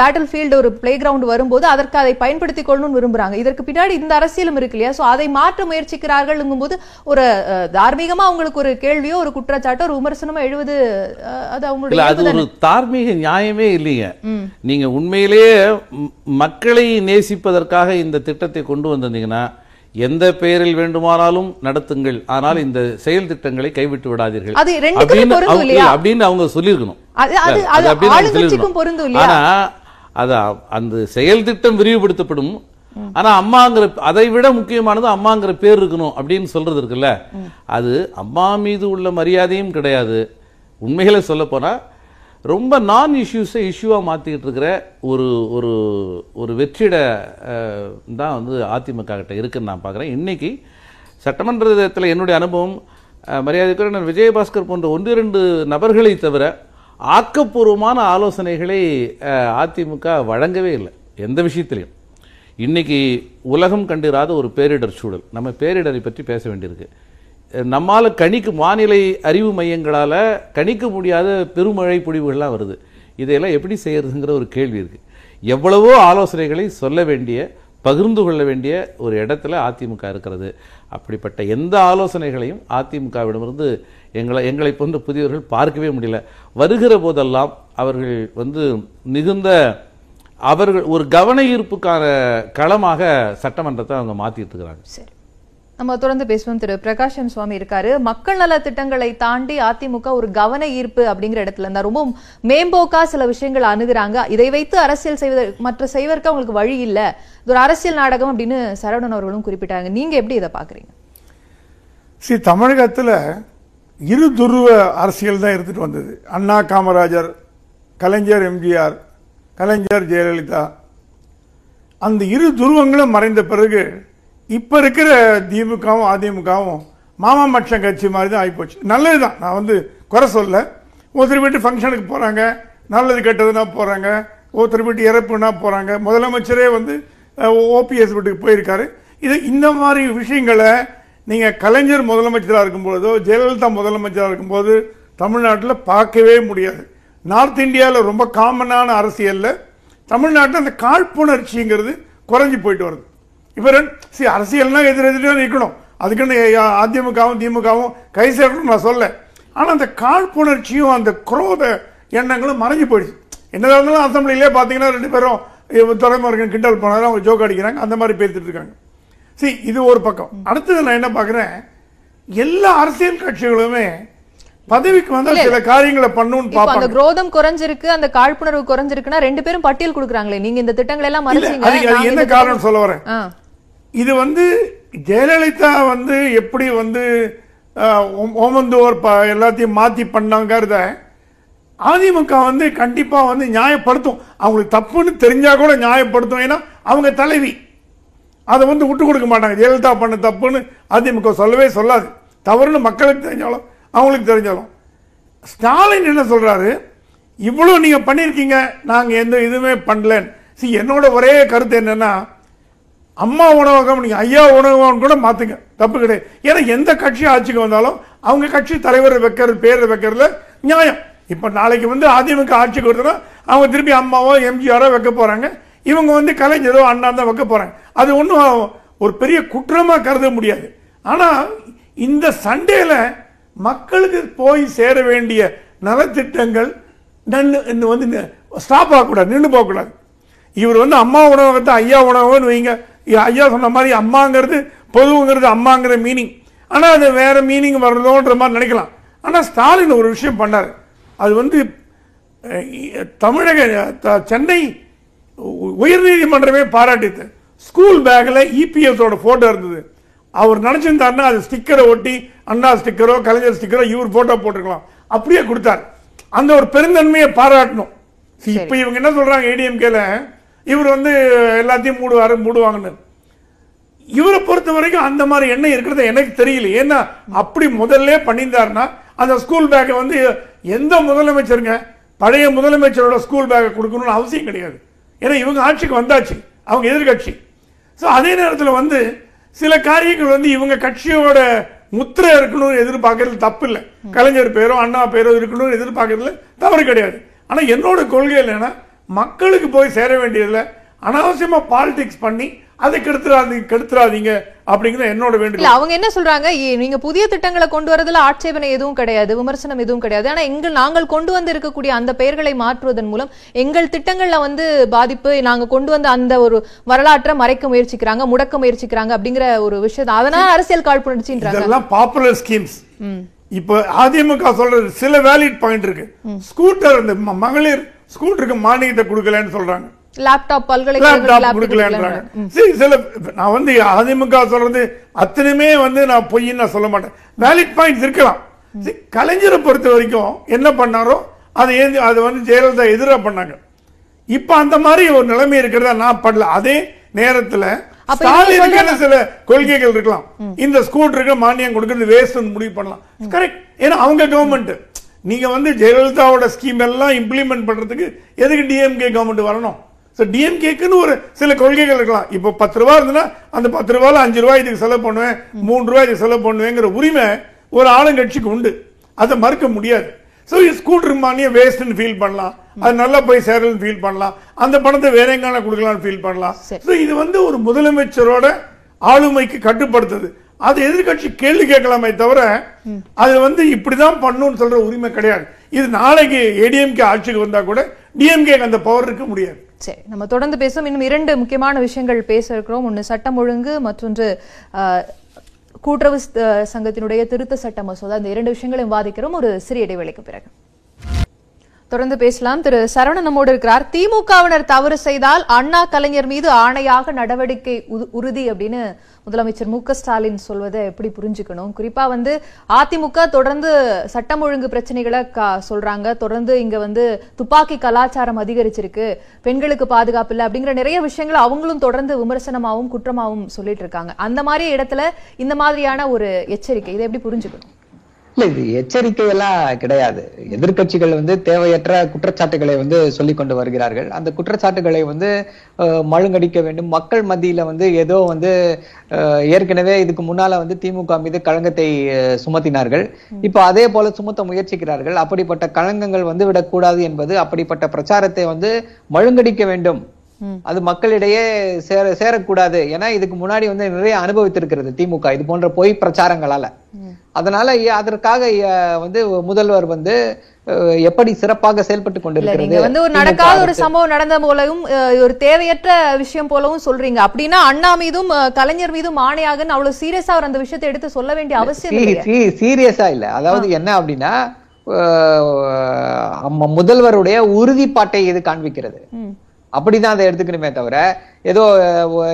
பேட்டில் ஃபீல்டு ஒரு பிளே கிரவுண்ட் வரும்போது அதற்கு அதை பயன்படுத்திக் கொள்ளணும்னு விரும்புறாங்க. இதற்கு பின்னாடி இந்த அரசியலும் இருக்கு இல்லையா? சோ அதை மாற்ற முயற்சிக்கிறார்கள் போது ஒரு தார்மீகமா அவங்களுக்கு ஒரு கேள்வியோ ஒரு குற்றச்சாட்டோ ஒரு விமர்சனமா எழுவது அது அவங்களுடைய நியாயமே இல்லைங்க. நீங்க உண்மையிலேயே மக்களை நேசிப்பதற்காக இந்த திட்டத்தை கொண்டு வந்திருந்தீங்கன்னா எந்த பெயரில் வேண்டுமானாலும் நடத்துங்கள், ஆனால் இந்த செயல் திட்டங்களை கைவிட்டு விடாதீர்கள் அப்படின்னு அவங்க சொல்லியிருக்கணும். ஆனா அது அந்த செயல் திட்டம் விரிவுபடுத்தப்படும். ஆனா அம்மாங்கிற அதை விட முக்கியமானது அம்மாங்கிற பேர் இருக்கணும் அப்படின்னு சொல்றது இருக்குல்ல, அது அம்மா மீது உள்ள மரியாதையும் கிடையாது. உண்மைகளை சொல்ல போனா ரொம்ப நான் இஷ்யூஸை இஷ்யூவாக மாற்றிக்கிட்டு இருக்கிற ஒரு ஒரு ஒரு வெற்றிட தான் வந்து அதிமுக கிட்ட இருக்குன்னு நான் பார்க்குறேன். இன்றைக்கி சட்டமன்றத்தில் என்னுடைய அனுபவம் மரியாதைக்குரிய நான் விஜயபாஸ்கர் போன்ற ஒன்று இரண்டு நபர்களை தவிர ஆக்கப்பூர்வமான ஆலோசனைகளை அதிமுக வழங்கவே இல்லை எந்த விஷயத்திலையும். இன்றைக்கி உலகம் கண்டிராத ஒரு பேரிடர் சூழல், நம்ம பேரிடரை பற்றி பேச வேண்டியிருக்கு. நம்மால் கணிக்க வானிலை அறிவு மையங்களால் கணிக்க முடியாத பெருமழை பொழிவுகள்லாம் வருது. இதையெல்லாம் எப்படி செய்கிறதுங்கிற ஒரு கேள்வி இருக்குது. எவ்வளவோ ஆலோசனைகளை சொல்ல வேண்டிய பகிர்ந்து கொள்ள வேண்டிய ஒரு இடத்துல அதிமுக இருக்கிறது. அப்படிப்பட்ட எந்த ஆலோசனைகளையும் அதிமுகவிடமிருந்து எங்களை எங்களை போன்ற புதியவர்கள் பார்க்கவே முடியல. வருகிற போதெல்லாம் அவர்கள் வந்து மிகுந்த அவர்கள் ஒரு கவன ஈர்ப்புக்கான களமாக சட்டமன்றத்தை அவங்க மாற்றிட்டு இருக்கிறாங்க. சரி, நம்ம தொடர்ந்து பேசுவோம். திரு பிரகாஷ் எம் சுவாமி இருக்காரு. மக்கள் நல திட்டங்களை தாண்டி அதிமுக ஒரு கவன ஈர்ப்பு அப்படிங்கிற இடத்துல இருந்தா ரொம்ப மேம்போக்கா சில விஷயங்களை அணுகுறாங்க. இதை வைத்து அரசியல் செய்வதற்கு மற்ற செய்வதற்கு அவங்களுக்கு வழி இல்ல, இது ஒரு அரசியல் நாடகம் அப்படின்னு சரவணன் அவர்களும் குறிப்பிட்டாங்க. நீங்க எப்படி இதை பாக்குறீங்க? சரி, தமிழகத்துல இரு துருவ அரசியல் தான் இருந்துட்டு வந்தது. அண்ணா காமராஜர், கலைஞர் எம்ஜிஆர், கலைஞர் ஜெயலலிதா, அந்த இரு துருவங்களும் மறைந்த பிறகு இப்போ இருக்கிற திமுகவும் அதிமுகவும் மாமா மச்சம் கட்சி மாதிரி தான் ஆகிப்போச்சு. நல்லது தான், நான் வந்து குறை சொல்ல. ஒருத்தர் வீட்டு ஃபங்க்ஷனுக்கு போகிறாங்க, நல்லது கெட்டதுன்னா போகிறாங்க, ஒருத்தர் வீட்டு இறப்புனா போகிறாங்க. முதலமைச்சரே வந்து ஓபிஎஸ் வீட்டுக்கு போயிருக்காரு. இது இந்த மாதிரி விஷயங்களை நீங்கள் கலைஞர் முதலமைச்சராக இருக்கும்பொழுதோ ஜெயலலிதா முதலமைச்சராக இருக்கும்போது தமிழ்நாட்டில் பார்க்கவே முடியாது. நார்த் இந்தியாவில் ரொம்ப காமனான அரசியலில் தமிழ்நாட்டில் அந்த காழ்ப்புணர்ச்சிங்கிறது குறைஞ்சி போயிட்டு வருது. இப்போ சரி, அரசியல்னா எதிரெதிராக இருக்கணும், அதுக்குன்னு அதிமுகவும் திமுகவும் கை சேர்க்கணும்னு நான் சொல்ல. ஆனால் அந்த காழ்ப்புணர்ச்சியும் அந்த குரோத எண்ணங்களும் மறைஞ்சு போயிடுச்சு. என்னதாக இருந்தாலும் அசம்பிளிலே பார்த்தீங்கன்னா ரெண்டு பேரும் தலைமுறை கிண்டல் போனாலும் அவங்க ஜோக் அடிக்கிறாங்க, அந்த மாதிரி பேசிட்டு இருக்காங்க. சரி, இது ஒரு பக்கம். அடுத்தது நான் என்ன பார்க்குறேன், எல்லா அரசியல் கட்சிகளுமே பதவிக்கு வந்தால் சில காரியங்களை பண்ணுன்னு பார்ப்பாங்க. அந்த குரோதம் குறைஞ்சிருக்கு, அந்த காழ்ப்புணர்வு குறைஞ்சிருக்குன்னா ரெண்டு பேரும் பட்டியல் கொடுக்குறாங்களே, நீங்க இந்த திட்டங்கள் எல்லாம் மறைச்சீங்க, அது என்ன காரணம் சொல்ல வரேன். இது வந்து ஜெயலலிதா வந்து எப்படி வந்து ஓமந்தூர் எல்லாத்தையும் மாற்றி பண்ணாங்கிறத அதிமுக வந்து கண்டிப்பாக வந்து நியாயப்படுத்தும். அவங்களுக்கு தப்புன்னு தெரிஞ்சால் கூட நியாயப்படுத்தும், ஏன்னா அவங்க தலைவி. அதை வந்து விட்டு கொடுக்க மாட்டாங்க. ஜெயலலிதா பண்ண தப்புன்னு அதிமுக சொல்லவே சொல்லாது. தவறுன்னு மக்களுக்கு தெரிஞ்சாலும் அவங்களுக்கு தெரிஞ்சாலும் ஸ்டாலின் என்ன சொல்கிறாரு, இவ்வளோ நீங்கள் பண்ணியிருக்கீங்க, நாங்கள் எந்த இதுவுமே பண்ணலன்னு. சரி, என்னோட ஒரே கருத்து என்னென்னா, அம்மா உணவகம் நீங்கள் ஐயா உணவகம்னு கூட மாற்றுங்க, தப்பு கிடையாது. ஏன்னா எந்த கட்சி ஆட்சிக்கு வந்தாலும் அவங்க கட்சி தலைவர் வைக்கிறது பேர் வைக்கிறதுல நியாயம். இப்போ நாளைக்கு வந்து அதிமுக ஆட்சிக்கு வருதுன்னா அவங்க திருப்பி அம்மாவோ எம்ஜிஆரோ வைக்க போகிறாங்க, இவங்க வந்து கலைஞரோ அண்ணா தான் வைக்க போகிறாங்க. அது ஒன்றும் ஒரு பெரிய குற்றமாக கருத முடியாது. ஆனால் இந்த சண்டேயில் மக்களுக்கு போய் சேர வேண்டிய நலத்திட்டங்கள் நின்று வந்து ஸ்டாப் ஆகக்கூடாது, நின்று போகக்கூடாது. இவர் வந்து அம்மா உணவகத்தை ஐயா உணவகம்னு வைங்க. ஐயா சொன்ன மாதிரி அம்மாங்கிறது பொதுங்கிறது அம்மாங்கிற மீனிங், ஆனால் அது வேறு மீனிங் வரணுன்ற மாதிரி நினைக்கலாம். ஆனால் ஸ்டாலின் ஒரு விஷயம் பண்ணார், அது வந்து தமிழக சென்னை உயர்நீதிமன்றமே பாராட்டித்து. ஸ்கூல் பேக்கில் இபிஎஸோட ஃபோட்டோ இருந்தது, அவர் நினச்சிருந்தாருன்னா அது ஸ்டிக்கரை ஒட்டி அண்ணா ஸ்டிக்கரோ கலைஞர் ஸ்டிக்கரோ இவர் ஃபோட்டோ போட்டிருக்கலாம், அப்படியே கொடுத்தார். அந்த ஒரு பெருந்தன்மையை பாராட்டணும். இப்போ இவங்க என்ன சொல்கிறாங்க, ஏடிஎம்கேல இவர் வந்து எல்லாத்தையும் மூடுவார் மூடுவாங்கன்னு. இவரை பொறுத்த வரைக்கும் அந்த மாதிரி எண்ணம் இருக்கிறது எனக்கு தெரியல. ஏன்னா அப்படி முதல்ல பண்ணியிருந்தாருன்னா அந்த ஸ்கூல் பேக்கை வந்து எந்த முதலமைச்சருங்க பழைய முதலமைச்சரோட ஸ்கூல் பேக்கை கொடுக்கணும்னு அவசியம் கிடையாது. ஏன்னா இவங்க ஆட்சிக்கு வந்தாச்சு, அவங்க எதிர்கட்சி. ஸோ அதே நேரத்தில் வந்து சில காரியங்கள் வந்து இவங்க கட்சியோட முத்திரை இருக்கணும்னு எதிர்பார்க்கறது தப்பு இல்லை. கலைஞர் பேரோ அண்ணா பேரோ இருக்கணும்னு எதிர்பார்க்கறதுல தவறு கிடையாது. ஆனால் என்னோட கொள்கை இல்லைன்னா மக்களுக்கு போய் சேர வேண்டியதில்லை, அனாவசியமாக பாலிடிக்ஸ் பண்ணி அதை கெடுத்துறாதீங்க கெடுத்துறாதீங்க அப்படிங்கிற என்னோட வேண்டுகோள். அவங்க என்ன சொல்றாங்க, நீங்க புதிய திட்டங்களை கொண்டு வரதுல ஆட்சேபனை எதுவும் கிடையாது, விமர்சனம் எதுவும் கிடையாது. ஆனா எங்க நாங்கள் கொண்டு வந்து இருக்கக்கூடிய அந்த பெயர்களை மாற்றுவதன் மூலம் எங்கள் திட்டங்கள்ல வந்து பாதிப்பு, நாங்க கொண்டு வந்த அந்த ஒரு வரலாற்றை மறைக்க முயற்சிக்கிறாங்க, முடக்க முயற்சிக்கிறாங்க அப்படிங்கிற ஒரு விஷயம். அதனால அரசியல் காழ்ப்புணர்ச்சின்றாங்க. இதெல்லாம் பாப்புலர் ஸ்கீம்ஸ். இப்போ அதிமுக சொல்றது சில வேலிட் பாயிண்ட் இருக்கு. ஸ்கூட்டர், இந்த மகளிர் ஸ்கூட்டருக்கு மானியத்தை கொடுக்கலன்னு சொல்றாங்க, லேப்டாப் பல்கலைக்கழக அதிமுக சொல்றது அத்தனையுமே வந்து நான் பொய்ன்னு சொல்ல மாட்டேன், வேலிட் பாயிண்ட்ஸ் இருக்கலாம். கலைஞரை பொறுத்த வரைக்கும் என்ன பண்ணாரோ அதை அது வந்து ஜெயலலிதா எதிராக பண்ணாங்க. இப்போ அந்த மாதிரி ஒரு நிலைமை இருக்கிறதா நான் படல. அதே நேரத்தில் ஸ்டாலின் சில கொள்கைகள் இருக்கலாம், இந்த ஸ்கூட்டருக்கு மானியம் கொடுக்கறது வேஸ்ட் முடிவு பண்ணலாம், கரெக்ட். ஏன்னா அவங்க கவர்மெண்ட், நீங்க வந்து ஜெயலலிதாவோட ஸ்கீம் எல்லாம் இம்ப்ளிமெண்ட் பண்றதுக்கு எதுக்கு டிஎம்கே கவர்மெண்ட் வரணும்? ஸோ டிஎம்கேக்குன்னு ஒரு சில கொள்கைகள் இருக்கலாம். இப்போ பத்து ரூபா இருந்துன்னா அந்த பத்து ரூபாயில் அஞ்சு ரூபாய் இதுக்கு செலவு பண்ணுவேன், மூணு ரூபாய் இதுக்கு செலவு பண்ணுவேங்கிற உரிமை ஒரு ஆளுங்கட்சிக்கு உண்டு, அதை மறுக்க முடியாது. ஸோ ஸ்கூட்டர் மானியம் வேஸ்ட்னு ஃபீல் பண்ணலாம், அது நல்லா போய் சேரல்னு ஃபீல் பண்ணலாம், அந்த பணத்தை வேற எங்கான கொடுக்கலாம்னு ஃபீல் பண்ணலாம். ஸோ இது வந்து ஒரு முதலமைச்சரோட ஆளுமைக்கு கட்டுப்படுத்துது. அது எதிர்கட்சி கேள்வி கேட்கலாமே தவிர அது வந்து இப்படிதான் பண்ணணும்னு சொல்ற உரிமை கிடையாது. இது நாளைக்கு ஏடிஎம்கே ஆட்சிக்கு வந்தா கூட டிஎம்கே அந்த பவர் இருக்க முடியாது. சரி, நம்ம தொடர்ந்து பேசுவோம். இன்னும் இரண்டு முக்கியமான விஷயங்கள் பேச இருக்கிறோம். ஒன்று சட்டம் ஒழுங்கு, மற்றொன்று கூட்டுறவு சங்கத்தினுடைய திருத்த சட்ட மசோதா. இந்த இரண்டு விஷயங்களையும் விவாதிக்கிறோம் ஒரு சிறிய இடைவேளைக்கு பிறகு. தொடர்ந்து பேசலாம். திரு சரவணன் நம்மோடு இருக்கிறார். திமுகவினர் தவறு செய்தால் அண்ணா கலைஞர் மீது ஆணையாக நடவடிக்கை உறுதி அப்படின்னு முதலமைச்சர் மு க ஸ்டாலின் சொல்வதை எப்படி புரிஞ்சுக்கணும்? குறிப்பா வந்து அதிமுக தொடர்ந்து சட்டம் ஒழுங்கு பிரச்சனைகளை சொல்றாங்க, தொடர்ந்து இங்க வந்து துப்பாக்கி கலாச்சாரம் அதிகரிச்சிருக்கு, பெண்களுக்கு பாதுகாப்பு இல்லை அப்படிங்கிற நிறைய விஷயங்களை அவங்களும் தொடர்ந்து விமர்சனமாகவும் குற்றமாகவும் சொல்லிட்டு இருக்காங்க. அந்த மாதிரி இடத்துல இந்த மாதிரியான ஒரு எச்சரிக்கை, இதை எப்படி புரிஞ்சுக்கணும்? இல்லை, இது எச்சரிக்கை எல்லாம் கிடையாது. எதிர்கட்சிகள் வந்து தேவையற்ற குற்றச்சாட்டுகளை வந்து சொல்லிக் கொண்டு வருகிறார்கள். அந்த குற்றச்சாட்டுகளை வந்து மழுங்கடிக்க வேண்டும். மக்கள் மத்தியில் வந்து ஏதோ வந்து ஏற்கனவே இதுக்கு முன்னால் வந்து திமுக மீது களங்கத்தை சுமத்தினார்கள், இப்போ அதே போல சுமத்த முயற்சிக்கிறார்கள். அப்படிப்பட்ட களங்கங்கள் வந்து விடக்கூடாது என்பது, அப்படிப்பட்ட பிரச்சாரத்தை வந்து மழுங்கடிக்க வேண்டும், அது மக்களிடையே சேர சேரக்கூடாது. ஏன்னா இதுக்கு முன்னாடி வந்து நிறைய அனுபவித்திருக்கிறது திமுக இது போன்ற பொய் பிரச்சாரங்களால. அதனால அதற்காக வந்து முதல்வர் வந்து எப்படி சிறப்பாக செயல்பட்டு கொண்டிருக்கிறது வந்து ஒரு நடக்காத ஒரு சம்பவம் நடந்த போலவும் ஒரு தேவையற்ற விஷயம் போலவும் சொல்றீங்க. அப்படின்னா அண்ணா மீதும் கலைஞர் மீதும் ஆணையாக அவ்வளவு சீரியஸா அவர் அந்த விஷயத்தை எடுத்து சொல்ல வேண்டிய அவசியம் சீரியஸா இல்ல. அதாவது என்ன அப்படின்னா, முதல்வருடைய உறுதிப்பாட்டை இது காண்பிக்கிறது. அப்படிதான் அதை எடுத்துக்கணுமே தவிர ஏதோ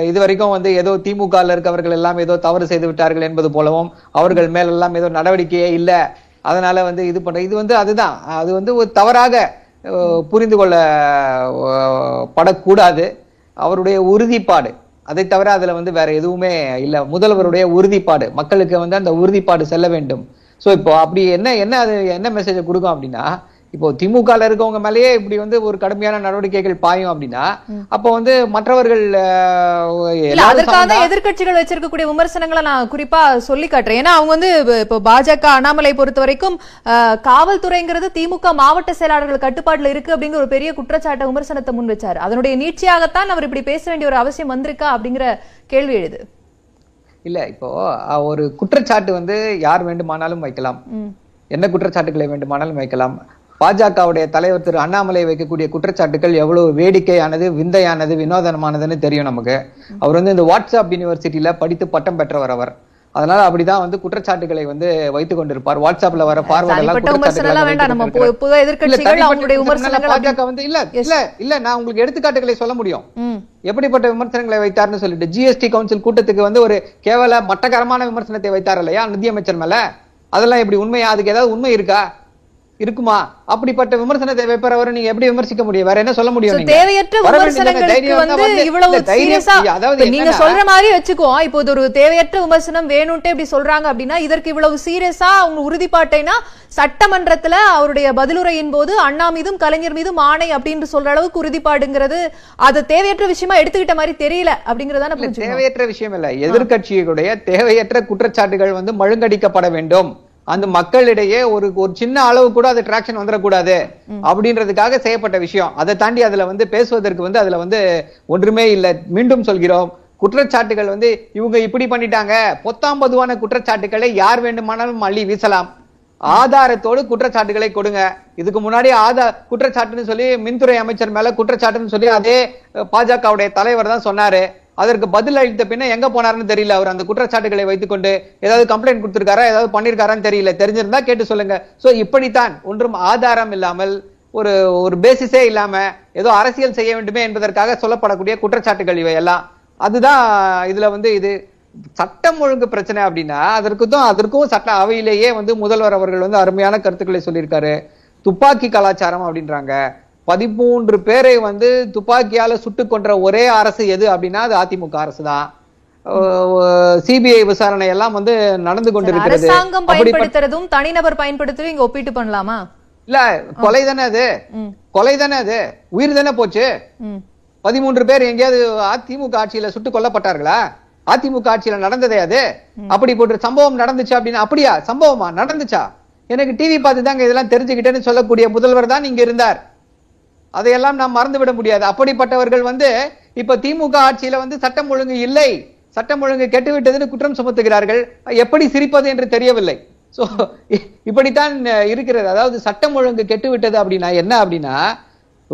இது வரைக்கும் வந்து ஏதோ திமுகல இருக்கவர்கள் எல்லாம் ஏதோ தவறு செய்து விட்டார்கள் என்பது போலவும் அவர்கள் மேலெல்லாம் ஏதோ நடவடிக்கையே இல்லை, அதனால வந்து இது பண்ற இது வந்து அதுதான் அது வந்து ஒரு தவறாக புரிந்து கொள்ளப்படக்கூடாது. அவருடைய உறுதிப்பாடு அதை தவிர அதுல வந்து வேற எதுவுமே இல்லை. முதல்வருடைய உறுதிப்பாடு, மக்களுக்கு வந்து அந்த உறுதிப்பாடு செல்ல வேண்டும். ஸோ இப்போ அப்படி என்ன என்ன அது என்ன மெசேஜை கொடுக்கும் அப்படின்னா, இப்போ திமுகல இருக்கவங்க மேலேயே இப்படி வந்து ஒரு கடுமையான நடவடிக்கைகள் பாயும் அப்படின்னா, அப்போ வந்து மற்றவர்கள் அதற்காக எதிர்கட்சிகள் வச்சிருக்கக்கூடிய விமர்சனங்களை நான் குறிப்பா சொல்லி காட்டுறேன். ஏன்னா அவங்க வந்து இப்போ பாஜக அண்ணாமலை பொறுத்த வரைக்கும் காவல்துறைங்கிறது திமுக மாவட்ட செயலாளர்கள் கட்டுப்பாட்டில் இருக்கு அப்படிங்கிற ஒரு பெரிய குற்றச்சாட்டை விமர்சனத்தை முன் வச்சாரு. அதனுடைய நீட்சியாகத்தான் அவர் இப்படி பேச வேண்டிய ஒரு அவசியம் வந்திருக்கா அப்படிங்கிற கேள்வி எழுது. இல்ல இப்போ ஒரு குற்றச்சாட்டு வந்து யார் வேண்டுமானாலும் வைக்கலாம், என்ன குற்றச்சாட்டுகளை வேண்டுமானாலும் வைக்கலாம். பாஜகவுடைய தலைவர் திரு அண்ணாமலை வைக்கக்கூடிய குற்றச்சாட்டுகள் எவ்வளவு வேடிக்கையானது, விந்தையானது, வினோதனமானதுன்னு தெரியும் நமக்கு. அவர் வந்து இந்த வாட்ஸ்அப் யூனிவர்சிட்டியில படித்து பட்டம் பெற்றவர் அவர். அதனால அப்படிதான் வந்து குற்றச்சாட்டுகளை வந்து வைத்துக் கொண்டிருப்பார். வாட்ஸ்அப்ல வர பார்வையெல்லாம் எடுத்துக்காட்டுகளை சொல்ல முடியும், எப்படிப்பட்ட விமர்சனங்களை வைத்தார்னு சொல்லிட்டு. ஜிஎஸ்டி கவுன்சில் கூட்டத்துக்கு வந்து ஒரு கேவல மட்டகரமான விமர்சனத்தை வைத்தார் இல்லையா நிதியமைச்சர் மேல. அதெல்லாம் எப்படி உண்மையா? அதுக்கு ஏதாவது உண்மை இருக்கா, இருக்குமா? அப்படிப்பட்ட விமர்சனத்தை வைப்பவரை நீங்க எப்படி விமர்சிக்க முடியும்? வேற என்ன சொல்ல முடியும்? தேவையற்ற விமர்சனங்களுக்கு வந்து இவ்வளவு சீரியஸா நீங்க சொல்ற மாதிரி வெச்சுக்கோ. இப்போ இது ஒரு தேவையற்ற விமர்சனம் வேணும்ட்டே இப்படி சொல்றாங்க அப்படினா, இதற்கு இவ்வளவு சீரியஸா அவங்க உறுதிப்பாட்டைனா சட்டமன்றத்துல அவருடைய பதிலுரையின் போது அண்ணா மீதும் கலைஞர் மீதும் ஆணை அப்படின்னு சொல்ற அளவுக்கு உறுதிப்பாடுங்கிறது அது தேவையற்ற விஷயமா எடுத்துக்கிட்ட மாதிரி தெரியல அப்படிங்கறதான புரிஞ்சு. தேவையற்ற விஷயம் இல்ல, எதிர்க்கட்சியுடைய தேவையற்ற குற்றச்சாட்டுகள் வந்து மழுங்கடிக்கப்பட வேண்டும். அந்த மக்களிடையே ஒரு ஒரு சின்ன அளவு கூட அது டிராக்ஷன் வந்துடக்கூடாது அப்படின்றதுக்காக செய்யப்பட்ட விஷயம். அதை தாண்டி அதுல வந்து பேசுவதற்கு வந்து அதுல வந்து ஒன்றுமே இல்லை. மீண்டும் சொல்கிறோம், குற்றச்சாட்டுகள் வந்து இவங்க இப்படி பண்ணிட்டாங்க, பொத்தாம்பதுவான குற்றச்சாட்டுகளை யார் வேண்டுமானாலும் அள்ளி வீசலாம். ஆதாரத்தோடு குற்றச்சாட்டுகளை கொடுங்க. இதுக்கு முன்னாடி ஆதார் குற்றச்சாட்டுன்னு சொல்லி மின்துறை அமைச்சர் மேல குற்றச்சாட்டுன்னு சொல்லி அதே பாஜகவுடைய தலைவர் தான் சொன்னாரு. அதற்கு பதில் அளித்த பின்ன எங்க போனாருன்னு தெரியல. அவர் அந்த குற்றச்சாட்டுகளை வைத்துக்கொண்டு ஏதாவது கம்ப்ளைண்ட் கொடுத்திருக்காரா, ஏதாவது பண்ணிருக்காரான்னு தெரியல. தெரிஞ்சிருந்தா கேட்டு சொல்லுங்க. சோ இப்படித்தான் ஒன்றும் ஆதாரம் இல்லாமல் ஒரு ஒரு பேசிஸே இல்லாம ஏதோ அரசியல் செய்ய வேண்டுமே என்பதற்காக சொல்லப்படக்கூடிய குற்றச்சாட்டுகள் இவையெல்லாம். அதுதான் இதுல வந்து இது சட்டம் ஒழுங்கு பிரச்சனை அப்படின்னா அதற்குதான் அதற்கும் சட்ட அவையிலேயே வந்து முதல்வர் அவர்கள் வந்து அருமையான கருத்துக்களை சொல்லியிருக்காரு. துப்பாக்கி கலாச்சாரம் அப்படின்றாங்க. பதிமூன்று பேரை வந்து துப்பாக்கியால சுட்டு கொன்ற ஒரே அரசு எது அப்படின்னா அது அதிமுக அரசு தான். சிபிஐ விசாரணை எல்லாம் வந்து நடந்து கொண்டிருக்கிறது. அரசாங்கம் பயன்படுத்துறதும் தனிநபர் பயன்படுத்துறதும் இங்க ஒப்பிட்டு பண்ணலாமா? இல்ல, கொலை தானே அது, கொலை தானே அது, உயிர் தானே போச்சு. பதிமூன்று பேர் எங்கேயாவது அதிமுக ஆட்சியில சுட்டு கொல்லப்பட்டார்களா? அதிமுக ஆட்சியில நடந்ததே அது. அப்படி போட்டு சம்பவம் நடந்துச்சு அப்படின்னா அப்படியா சம்பவமா நடந்துச்சா? எனக்கு டிவி பார்த்து தாங்க இதெல்லாம் தெரிஞ்சுக்கிட்டேன்னு சொல்லக்கூடிய முதல்வர் தான் இங்க இருந்தார். அதையெல்லாம் நாம் மறந்துவிட முடியாது. அப்படிப்பட்டவர்கள் வந்து இப்ப திமுக ஆட்சியில வந்து சட்டம் ஒழுங்கு இல்லை, சட்டம் ஒழுங்கு கெட்டுவிட்டதுன்னு குற்றம் சுமத்துகிறார்கள். எப்படி சிரிப்பது என்று தெரியவில்லை. சோ இப்படித்தான் இருக்கிறது. அதாவது சட்டம் ஒழுங்கு கெட்டுவிட்டது அப்படின்னா என்ன அப்படின்னா,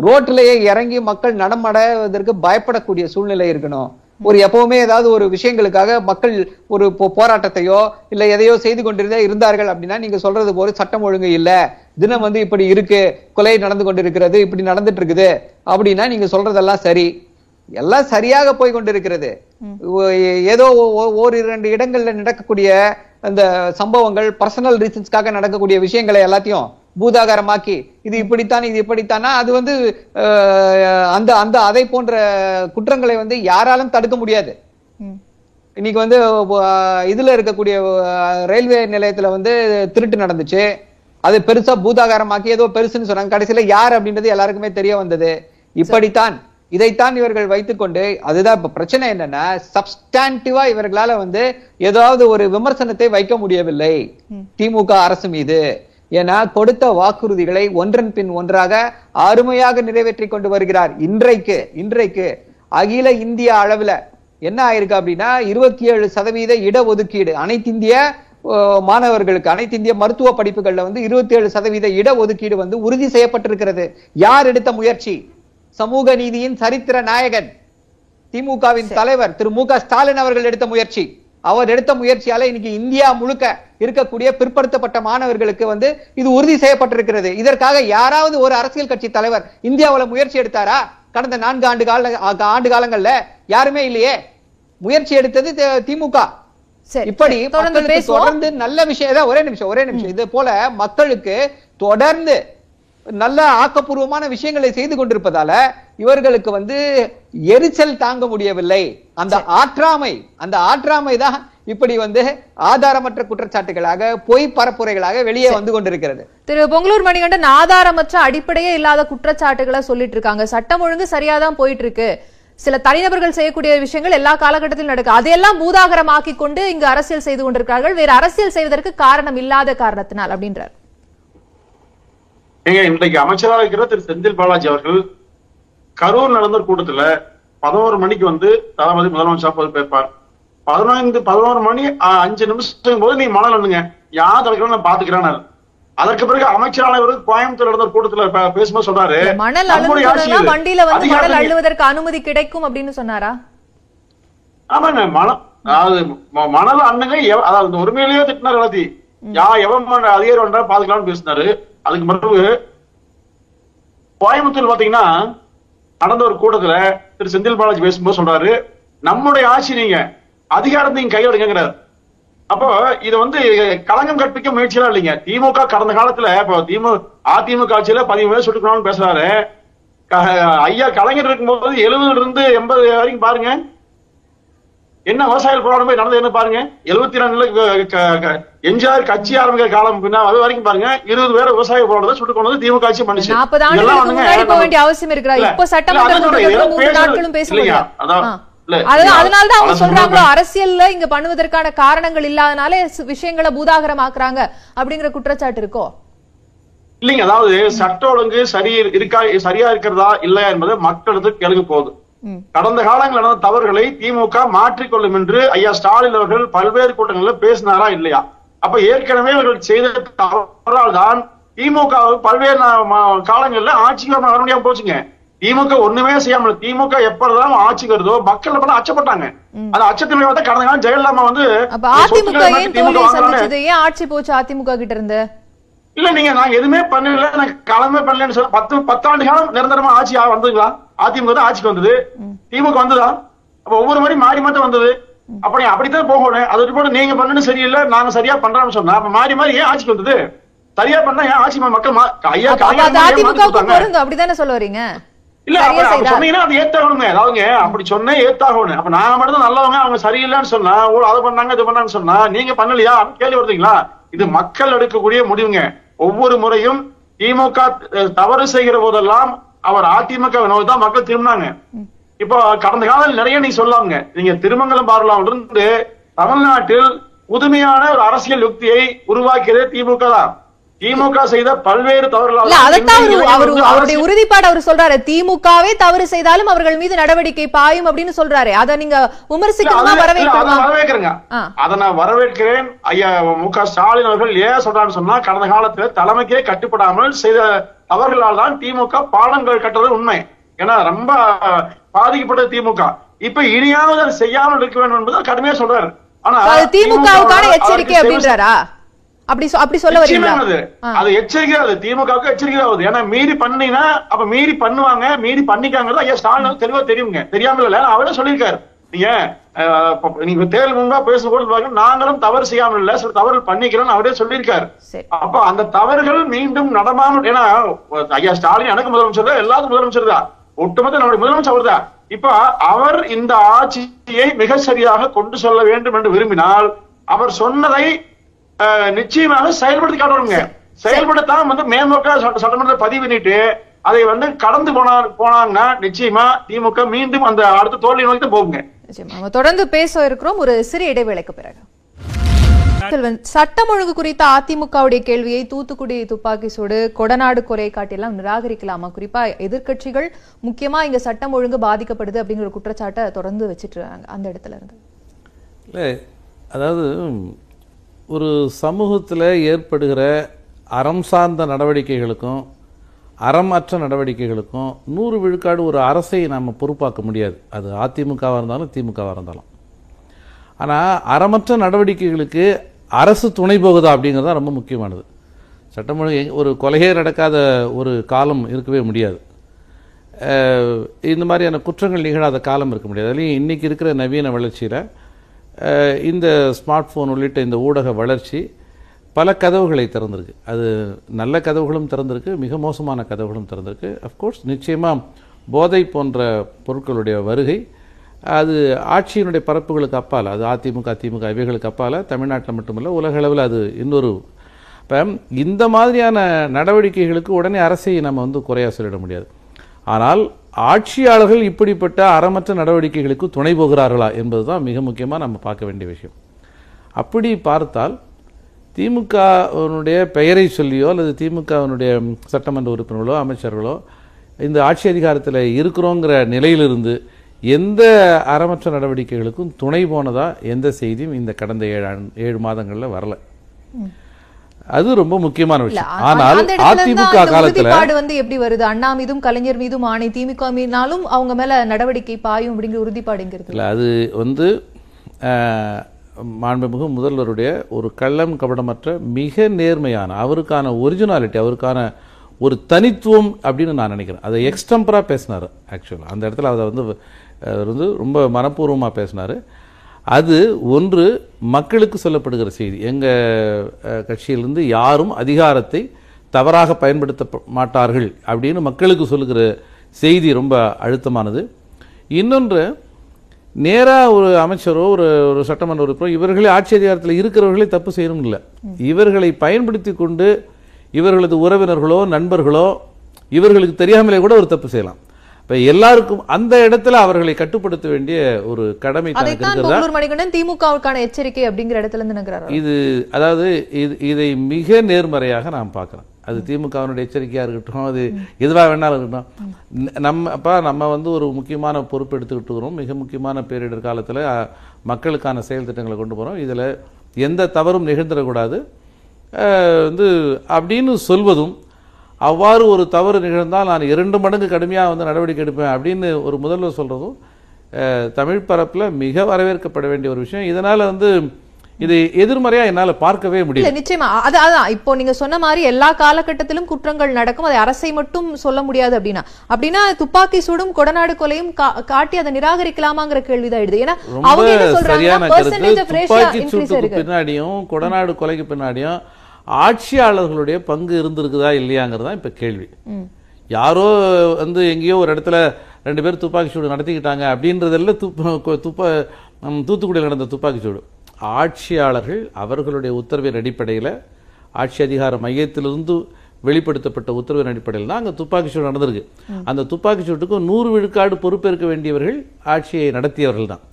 ரோட்லயே இறங்கி மக்கள் நடமாடுவதற்கு பயப்படக்கூடிய சூழ்நிலை இருக்கணும். ஒரு எப்பவுமே ஏதாவது ஒரு விஷயங்களுக்காக மக்கள் ஒரு போராட்டத்தையோ இல்ல எதையோ செய்து கொண்டிருந்தா இருந்தார்கள் அப்படின்னா நீங்க சொல்றது போது சட்டம் ஒழுங்கு இல்ல, தினம் வந்து இப்படி இருக்கு, கொலை நடந்து கொண்டிருக்கிறது, இப்படி நடந்துட்டு இருக்குது அப்படின்னா நீங்க சொல்றதெல்லாம் சரி, எல்லாம் சரியாக போய் கொண்டிருக்கிறது. ஏதோ ஓர் இரண்டு இடங்கள்ல நடக்கக்கூடிய அந்த சம்பவங்கள் பர்சனல் ரீசன்ஸ்க்காக நடக்கக்கூடிய விஷயங்களை எல்லாத்தையும் பூதாகாரமாக்கி இது இப்படித்தான் இது இப்படித்தானா அது வந்து அந்த அந்த அதை போன்ற குற்றங்களை வந்து யாராலும் தடுக்க முடியாது. இன்னைக்கு வந்து இதுல இருக்கக்கூடிய ரயில்வே நிலையத்துல வந்து திருட்டு நடந்துச்சு, அது பெருசா பூதாகாரமாக்கி ஏதோ பெருசுன்னு சொன்னாங்க, கடைசியில யார் அப்படின்றது எல்லாருக்குமே தெரிய வந்தது. இப்படித்தான் இதைத்தான் இவர்கள் வைத்துக்கொண்டு அதுதான் இப்ப பிரச்சனை. என்னன்னா சப்ஸ்டாண்டிவா இவர்களால வந்து ஏதாவது ஒரு விமர்சனத்தை வைக்க முடியவில்லை திமுக அரசு மீது. ஏன்னா கொடுத்த வாக்குறுதிகளை ஒன்றன் பின் ஒன்றாக அருமையாக நிறைவேற்றி கொண்டு வருகிறார். இன்றைக்கு இன்றைக்கு அகில இந்திய அளவுல என்ன ஆயிருக்கு அப்படின்னா இருபத்தி ஏழு சதவீத இடஒதுக்கீடு அனைத்திந்திய மாணவர்களுக்கு, அனைத்திந்திய மருத்துவ படிப்புகள்ல வந்து இருபத்தி ஏழு சதவீத இடஒதுக்கீடு வந்து உறுதி செய்யப்பட்டிருக்கிறது. யார் எடுத்த முயற்சி? சமூக நீதியின் சரித்திர நாயகன் திமுகவின் தலைவர் திரு மு க ஸ்டாலின் அவர்கள் எடுத்த முயற்சி. அவர் எடுத்த முயற்சியால இன்னைக்கு இந்தியா முழுக்க இருக்கக்கூடிய பிற்படுத்தப்பட்ட மாணவர்களுக்கு வந்து இது உறுதி செய்யப்பட்டிருக்கிறது. இதற்காக யாராவது ஒரு அரசியல் கட்சி தலைவர் இந்தியாவில் முயற்சி எடுத்தாரா? கடந்த நான்கு ஆண்டு கால ஆண்டு காலங்கள்ல யாருமே இல்லையே. முயற்சி எடுத்தது திமுக. இப்படி தொடர்ந்து நல்ல விஷயம். ஒரே நிமிஷம் ஒரே நிமிஷம் இது போல மக்களுக்கு தொடர்ந்து நல்ல ஆக்கப்பூர்வமான விஷயங்களை செய்து கொண்டிருப்பதால இவர்களுக்கு வந்து எரிச்சல் தாங்க முடியவில்லை. அந்த ஆற்றாமை அந்த ஆற்றாமை தான் இப்படி வந்து ஆதாரமற்ற குற்றச்சாட்டுகளாக பொய் பரப்புரைகளாக வெளியே வந்து கொண்டிருக்கிறது. திரு பொங்கலூர் மணிகண்டன் ஆதாரமற்ற அடிப்படையே இல்லாத குற்றச்சாட்டுகளை சொல்லிட்டு இருக்காங்க. சட்டம் ஒழுங்கு சரியாதான் போயிட்டு இருக்கு. சில தனிநபர்கள் செய்யக்கூடிய விஷயங்கள் எல்லா காலகட்டத்திலும் நடக்கும். அதையெல்லாம் பூதாகரமாக்கி கொண்டு இங்கு அரசியல் செய்து கொண்டிருக்கிறார்கள். வேறு அரசியல் செய்வதற்கு காரணம் இல்லாத காரணத்தினால் அப்படின்றார். ஏங்க, இன்றைக்கு அமைச்சராக இருக்கிற திரு செந்தில் பாலாஜி அவர்கள் கரூர் நடந்த கூட்டத்துல பதினோரு மணிக்கு வந்து தளபதி முதலமைச்சர் பொறுப்பேற்பார். பதினைந்து பதினோரு மணி அஞ்சு நிமிஷம் போது நீங்க மணல் அண்ணுங்க, யார் தலைக்கிறோம் நான் பாத்துக்கிறேன். அதற்கு பிறகு அமைச்சராளர் கோயம்புத்தூர் நடந்த கூட்டத்துல பேசும்போது சொல்றாரு, மணல் அள்ளுவதற்கு வண்டியில வந்து மணல் அள்ளுவதற்கு அனுமதி கிடைக்கும் அப்படின்னு சொன்னாரா? ஆமாங்க, மணல் அதாவது மணல் அண்ணுங்க, அதாவது உரிமையிலேயே திட்டினார். எழுதி யா எவன் அதிகாரி ஒன்றா பாத்துக்கலாம்னு பேசினாரு. அதுக்கு பிறகு கோயம்புத்தூர் பாத்தீங்கன்னா நடந்த ஒரு கூட்டத்துல திரு செந்தில் பாலாஜி பேசும்போது சொல்றாரு, நம்முடைய ஆட்சி நீங்க அதிகாரத்தை நீங்க கையில் எடுங்கிறார். அப்போ இது வந்து களங்கம் கற்பிக்க முயற்சியெல்லாம் இல்லைங்க. திமுக கடந்த காலத்துல இப்போ திமுக அதிமுக ஆட்சியில பதிமூணு பேர் சுட்டுக்கணும்னு பேசுறாரு. ஐயா கலைஞர் இருக்கும்போது எழுபதுல இருந்து எண்பது வரைக்கும் பாருங்க என்ன விவசாயிகள் போராட்டம் போய் நடந்தது என்ன பாருங்க. எழுபத்தி ரெண்டுல எம்ஜிஆர் கட்சி ஆரம்பிக்கிற காலம் பின்னா அது வரைக்கும் பாருங்க, இருபது பேர் விவசாய போராட்டத்தை சுட்டு கொண்டு திமுக ஆட்சி பண்ணிச்சு. அவசியம் இருக்கிறாங்க. அதனாலதான் அவங்க சொல்றாங்களோ அரசியல்ல இங்க பண்ணுவதற்கான காரணங்கள் இல்லாதனால விஷயங்களை பூதாகரமாக்குறாங்க அப்படிங்கிற குற்றச்சாட்டு இருக்கோ இல்லைங்க. அதாவது சட்ட ஒழுங்கு சரி இருக்கா சரியா இருக்கிறதா இல்லையா என்பது மக்களுக்கு எழுக போகுது. கடந்த காலங்களில் நடந்த தவறுகளை திமுக மாற்றிக்கொள்ளும் என்று ஐயா ஸ்டாலின் அவர்கள் பல்வேறு கூட்டங்களில் பேசினாரா இல்லையா? அப்ப ஏற்கனவே இவர்கள் செய்த தவறால் தான் திமுக பல்வேறு காலங்களில் ஆட்சிக்கு வர முடியாம போச்சுங்க. திமுக ஒண்ணுமே செய்யாமல் திமுக எப்பதான் ஆட்சிக்கு வருதோ மக்கள் பண்ண அச்சப்பட்டாங்க. அந்த அச்சத்தின் பார்த்தா கடந்த காலம் ஜெயலலிதா வந்து அதிமுக ஏன் ஆட்சி போச்சு அதிமுக கிட்ட இருந்து இல்ல நீங்க நாங்க எதுவுமே பண்ணல நாங்க களமே பண்ணலன்னு சொல்ல பத்து பத்தாண்டு காலம் நிரந்தரமா ஆட்சி வந்ததுங்களா? அதிமுக தான் ஆட்சிக்கு வந்தது, திமுக வந்ததா? அப்ப ஒவ்வொரு மாதிரி மாறி மாற்றம் வந்தது. அப்படி அப்படித்தான் போகணும். அது போல நீங்க பண்ணணும் சரியில்லை நாங்க சரியா பண்றோம்னு சொன்னா அப்ப மாறி மாறி ஏன் ஆட்சிக்கு வந்தது? சரியா பண்ணா ஏன் ஆட்சி மக்கள் ஐயா அதிமுக அப்படித்தானே சொல்ல வரீங்க இல்ல? அப்ப சொன்னீங்கன்னா அது ஏத்தாகணுங்க. அதாவதுங்க அப்படி சொன்னா ஏத்தாகணும். அப்ப நாங்க மட்டும் தான் நல்லவங்க அவங்க சரியில்லைன்னு சொன்னா அதை பண்ணாங்க இது பண்ணாங்கன்னு சொன்னா நீங்க பண்ணலையா கேள்வி வருதுங்களா? இது மக்கள் எடுக்கக்கூடிய முடிவுங்க. ஒவ்வொரு முறையும் திமுக தவறு செய்கிற போதெல்லாம் அவர் அதிமுக நோய் தான் மக்கள் திரும்பினாங்க. இப்போ கடந்த காலத்தில் நிறைய நீங்க சொல்லாமங்க, நீங்க திருமங்கலம் பார்க்கலாம் இருந்து தமிழ்நாட்டில் புதுமையான ஒரு அரசியல் யுக்தியை உருவாக்கியதே திமுக தான். திமுக செய்த பல்வேறு தவறுகளால் உறுதிப்பாடு அவர் சொல்றாரு, திமுகவே தவறு செய்தாலும் அவர்கள் மீது நடவடிக்கை பாயும் அப்படின்னு சொல்றாரு. அதை நீங்க விமர்சிக்கணுமா? வரவேற்கிறேங்க, அதை நான் வரவேற்கிறேன். ஐயா மு க ஸ்டாலின் அவர்கள் ஏன் சொல்றான்னு சொன்னா கடந்த காலத்துல தலைமைக்கே கட்டுப்படாமல் செய்த அவர்களால் தான் திமுக பாலங்கள் கட்டுறது உண்மை. ஏன்னா ரொம்ப பாதிக்கப்பட்ட திமுக இப்ப இனியாவது அதை செய்யாமல் இருக்க வேண்டும் என்பதை கடுமையா சொல்றாரு. ஆனா திமுகவுக்கான எச்சரிக்கை அப்படின்றாரா? அப்படி அப்படி சொல்ல வரீங்களா? அது எச்சரிக்கை திமுகவுக்கு எச்சரிக்கை ஆகுது. ஏன்னா மீறி பண்ணீங்கன்னா அப்ப மீறி பண்ணுவாங்க, மீறி பண்ணிக்காங்கிறது ஐயா ஸ்டாலின் தெளிவா தெரியுங்க. தெரியாமல் இல்ல அவரே சொல்லியிருக்காரு. நீங்க நீங்க தேர்தல் முன்பா பேசும்போது நாங்களும் தவறு செய்யாமல் இல்ல சில தவறு பண்ணிக்கிறோம் அவரே சொல்லியிருக்காரு. அப்ப அந்த தவறுகள் மீண்டும் நடமாமல் ஏன்னா ஐயா ஸ்டாலின் எனக்கு முதலமைச்சர் தான், எல்லாரும் முதலமைச்சர் தான், ஒட்டுமொத்த நம்முடைய முதலமைச்சர் அவர் தான். இப்ப அவர் இந்த ஆட்சியை மிக சரியாக கொண்டு செல்ல வேண்டும் என்று விரும்பினால் அவர் சொன்னதை நிச்சயமாக செயல்படுத்தி காட்டுவாங்க. செயல்படுத்தாம வந்து மேம்போக்கா சட்டமன்ற பதிவு பண்ணிட்டு அதை வந்து கடந்து போனா போனாங்கன்னா நிச்சயமா திமுக மீண்டும் அந்த அடுத்த தோல்வி நோக்கி தான் போகுங்க. தொடர்ந்து பேச இருக்கிறோம் ஒரு சிறிய இடைவேளைக்கு பிறகு. சட்டம் ஒழுங்கு குறித்த அதிமுகவுடைய கேள்வியை தூத்துக்குடி துப்பாக்கி சூடு, கொடநாடு கொலை காட்டியெல்லாம் நிராகரிக்கலாமா? குறிப்பா எதிர்கட்சிகள் முக்கியமா இங்க சட்டம் ஒழுங்கு பாதிக்கப்படுது அப்படிங்கிற குற்றச்சாட்டை தொடர்ந்து வச்சிட்டு இருக்காங்க. அந்த இடத்துல இருந்து இல்ல, அதாவது ஒரு சமூகத்தில் ஏற்படுகிற அறம் சார்ந்த நடவடிக்கைகளுக்கும் அறம் அற்ற நடவடிக்கைகளுக்கும் நூறு விழுக்காடு ஒரு அரசை நாம் பொறுப்பாக்க முடியாது. அது அதிமுகவாக இருந்தாலும் திமுகவாக இருந்தாலும். ஆனால் அறமற்ற நடவடிக்கைகளுக்கு அரசு துணை போகுதா அப்படிங்கிறது ரொம்ப முக்கியமானது. சட்டம் ஒழுங்கு ஒரு கொலையே நடக்காத ஒரு காலம் இருக்கவே முடியாது. இந்த மாதிரியான குற்றங்கள் நிகழாத காலம் இருக்க முடியாது. அதுலேயும் இன்றைக்கி இருக்கிற நவீன வளர்ச்சியில் இந்த ஸ்மார்ட் ஃபோன் உள்ளிட்ட இந்த ஊடக வளர்ச்சி பல கதவுகளை திறந்திருக்கு. அது நல்ல கதவுகளும் திறந்திருக்கு, மிக மோசமான கதவுகளும் திறந்திருக்கு. அஃப்கோர்ஸ் நிச்சயமாக போதை போன்ற பொருட்களுடைய வருகை அது ஆட்சியினுடைய பரப்புகளுக்கு அப்பால், அது அதிமுக திமுக இவைகளுக்கு அப்பால் தமிழ்நாட்டில் மட்டுமல்ல உலகளவில் அது இன்னொரு. இப்போ இந்த மாதிரியான நடவடிக்கைகளுக்கு உடனே அரசை நம்ம வந்து குறையாக சொல்லிட முடியாது. ஆனால் ஆட்சியாளர்கள் இப்படிப்பட்ட அறமற்ற நடவடிக்கைகளுக்கு துணை போகிறார்களா என்பது தான் மிக முக்கியமாக நம்ம பார்க்க வேண்டிய விஷயம். அப்படி பார்த்தால் திமுகவுடைய பெயரை சொல்லியோ அல்லது திமுகவினுடைய சட்டமன்ற உறுப்பினர்களோ அமைச்சர்களோ இந்த ஆட்சி அதிகாரத்தில் இருக்கிறோங்கிற நிலையிலிருந்து எந்த அறமற்ற நடவடிக்கைகளுக்கும் துணை போனதாக எந்த செய்தியும் இந்த கடந்த ஏழு ஏழு மாதங்களில் வரல. அது ரொம்ப முக்கியமான விஷயம். ஆனால் அதிமுக காலத்துல வந்து எப்படி வருது? அண்ணா மீதும் கலைஞர் மீதும் ஆணை, திமுக மீதாலும் அவங்க மேல நடவடிக்கை பாயும் அப்படிங்கிற உறுதிப்பாடுங்கிறது இல்ல. அது வந்து மாண்புமிகு முதல்வருடைய ஒரு கள்ளம் கபடமற்ற மிக நேர்மையான அவருக்கான ஒரிஜினாலிட்டி, அவருக்கான ஒரு தனித்துவம் அப்படின்னு நான் நினைக்கிறேன். அதை எக்ஸ்டம்பரா பேசினாரு. ஆக்சுவலா அந்த இடத்துல அதை வந்து வந்து ரொம்ப மனப்பூர்வமா பேசினாரு. அது ஒன்று மக்களுக்கு சொல்லப்படுகிற செய்தி, எங்கள் கட்சியிலிருந்து யாரும் அதிகாரத்தை தவறாக பயன்படுத்த மாட்டார்கள் அப்படின்னு மக்களுக்கு சொல்லுகிற செய்தி ரொம்ப அழுத்தமானது. இன்னொன்று, நேராக ஒரு அமைச்சரோ ஒரு ஒரு சட்டமன்ற உறுப்பினரோ இவர்களே ஆட்சி அதிகாரத்தில் இருக்கிறவர்களே தப்பு செய்யணும் இல்லை, இவர்களை பயன்படுத்தி கொண்டு இவர்களது உறவினர்களோ நண்பர்களோ இவர்களுக்கு தெரியாமலே கூட ஒரு தப்பு செய்யலாம். எல்லாருக்கும் அந்த இடத்துல அவர்களை கட்டுப்படுத்த வேண்டிய ஒரு கடமை மணிகண்டன் திமுகவுக்கான எச்சரிக்கை அப்படிங்கிற இடத்துல இருந்து இது, அதாவது இதை மிக நேர்மறையாக நாம் பார்க்கிறோம். அது திமுகவினுடைய எச்சரிக்கையா இருக்கட்டும், அது எதுவாக வேணாலும் இருக்கட்டும், நம்ம அப்ப நம்ம வந்து ஒரு முக்கியமான பொறுப்பு எடுத்துக்கிட்டு இருக்கிறோம். மிக முக்கியமான பேரிடர் காலத்துல மக்களுக்கான செயல் திட்டங்களை கொண்டு போறோம், இதுல எந்த தவறும் நிகழ்ந்துடக்கூடாது வந்து அப்படின்னு சொல்வதும், அவ்வாறு ஒரு தவறு நிகழ்ந்தால் நான் இரண்டு மடங்கு கடுமையாக வந்து நடவடிக்கை எடுப்பேன் அப்படின்னு ஒரு முதல்வர் சொல்கிறதும் தமிழ் பரப்பில் மிக வரவேற்கப்பட வேண்டிய ஒரு விஷயம். இதனால் வந்து இது எதிர்மறையா என்னால் பார்க்கவே முடியும். நிச்சயமா அது அதான் இப்போ நீங்க சொன்ன மாதிரி எல்லா காலகட்டத்திலும் குற்றங்கள் நடக்கும், அதை அரசை மட்டும் சொல்ல முடியாது. அப்படின்னா அப்படின்னா துப்பாக்கி சூடும் கொடநாடு கொலையும் காட்டி அதை நிராகரிக்கலாமாங்கிற கேள்விதான் எழுது. ஏன்னா அவங்க என்ன சொல்றாங்க, பின்னாடியும் கொடநாடு கொலைக்கு பின்னாடியும் ஆட்சியாளர்களுடைய பங்கு இருந்திருக்குதா இல்லையாங்கிறதா இப்ப கேள்வி. யாரோ வந்து எங்கேயோ ஒரு இடத்துல ரெண்டு பேர் துப்பாக்கி சூடு நடத்திக்கிட்டாங்க அப்படின்றதெல்லாம் துப்பா தூத்துக்குடியில் நடந்த துப்பாக்கி சூடு ஆட்சியாளர்கள் அவர்களுடைய உத்தரவின் அடிப்படையில், ஆட்சி அதிகார மையத்திலிருந்து வெளிப்படுத்தப்பட்ட உத்தரவின் அடிப்படையில் தான் அங்கே துப்பாக்கி சூடு நடந்திருக்கு. அந்த துப்பாக்கி சூட்டுக்கு நூறு விழுக்காடு பொறுப்பேற்க வேண்டியவர்கள் ஆட்சியை நடத்தியவர்கள் தான்.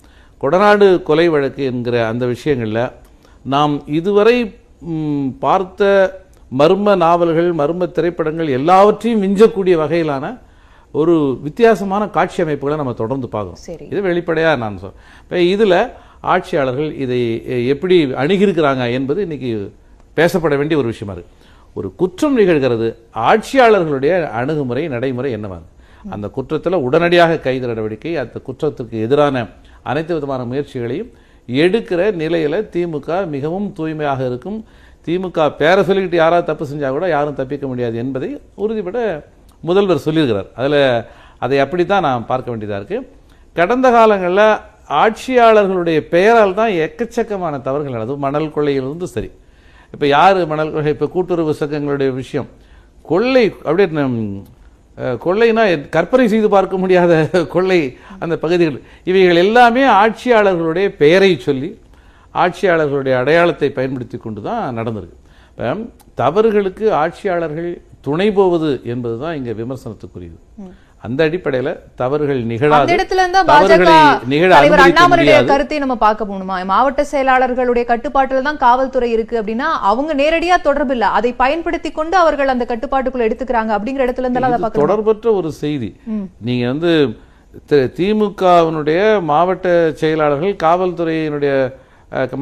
கொடநாடு கொலை வழக்கு என்கிற அந்த விஷயங்களில் நாம் இதுவரை பார்த்த மர்ம நாவல்கள் மர்ம திரைப்படங்கள் எல்லாவற்றையும் விஞ்சக்கூடிய வகையிலான ஒரு வித்தியாசமான காட்சி அமைப்புகளை நம்ம தொடர்ந்து பார்க்கணும். இது வெளிப்படையாக நான் சொல்றேன். இதில் ஆட்சியாளர்கள் இதை எப்படி அணுகியிருக்கிறாங்க என்பது இன்னைக்கு பேசப்பட வேண்டிய ஒரு விஷயமா இருக்கு. ஒரு குற்றம் நிகழ்கிறது, ஆட்சியாளர்களுடைய அணுகுமுறை நடைமுறை என்னவாங்க, அந்த குற்றத்தில் உடனடியாக கைது நடவடிக்கை, அந்த குற்றத்திற்கு எதிரான அனைத்து விதமான முயற்சிகளையும் எடுக்கிற நிலையில திமுக மிகவும் தூய்மையாக இருக்கும். திமுக பேரை சொல்லிக்கிட்டு யாராவது தப்பு செஞ்சால் கூட யாரும் தப்பிக்க முடியாது என்பதை உறுதிப்பட முதல்வர் சொல்லியிருக்கிறார். அதில் அதை அப்படித்தான் நான் பார்க்க வேண்டியதாக இருக்குது. கடந்த காலங்களில் ஆட்சியாளர்களுடைய பெயரால் தான் எக்கச்சக்கமான தவறுகள் நடந்தது. மணல் கொள்ளையிலிருந்து சரி, இப்போ யார் மணல் கொள்ளை, இப்போ கூட்டுறவு சங்கங்களுடைய விஷயம் கொள்ளை, அப்படியே கொள்ளைனா கற்பனை செய்து பார்க்க முடியாத கொள்ளை அந்த பகுதிகள், இவைகள் எல்லாமே ஆட்சியாளர்களுடைய பெயரை சொல்லி ஆட்சியாளர்களுடைய அடையாளத்தை பயன்படுத்தி கொண்டு தான் நடந்திருக்கு. இப்போ தவறுகளுக்கு ஆட்சியாளர்கள் துணை போவது என்பது தான் இங்கே விமர்சனத்துக்குரியது. அந்த அடிப்படையில் தவறுகள் நிகழாது. அண்ணாமலையுடைய கருத்தை நம்ம பார்க்க போகணுமா? மாவட்ட செயலாளர்களுடைய கட்டுப்பாட்டில் தான் காவல்துறை இருக்கு அப்படின்னா அவங்க நேரடியா தொடர்பு இல்லை, அதை பயன்படுத்தி கொண்டு அவர்கள் அந்த கட்டுப்பாட்டுக்குள்ள எடுத்துக்கிறாங்க அப்படிங்கிற இடத்துல இருந்தாலும் தொடர்பற்ற ஒரு செய்தி. நீங்க வந்து திமுகவினுடைய மாவட்ட செயலாளர்கள் காவல்துறையினுடைய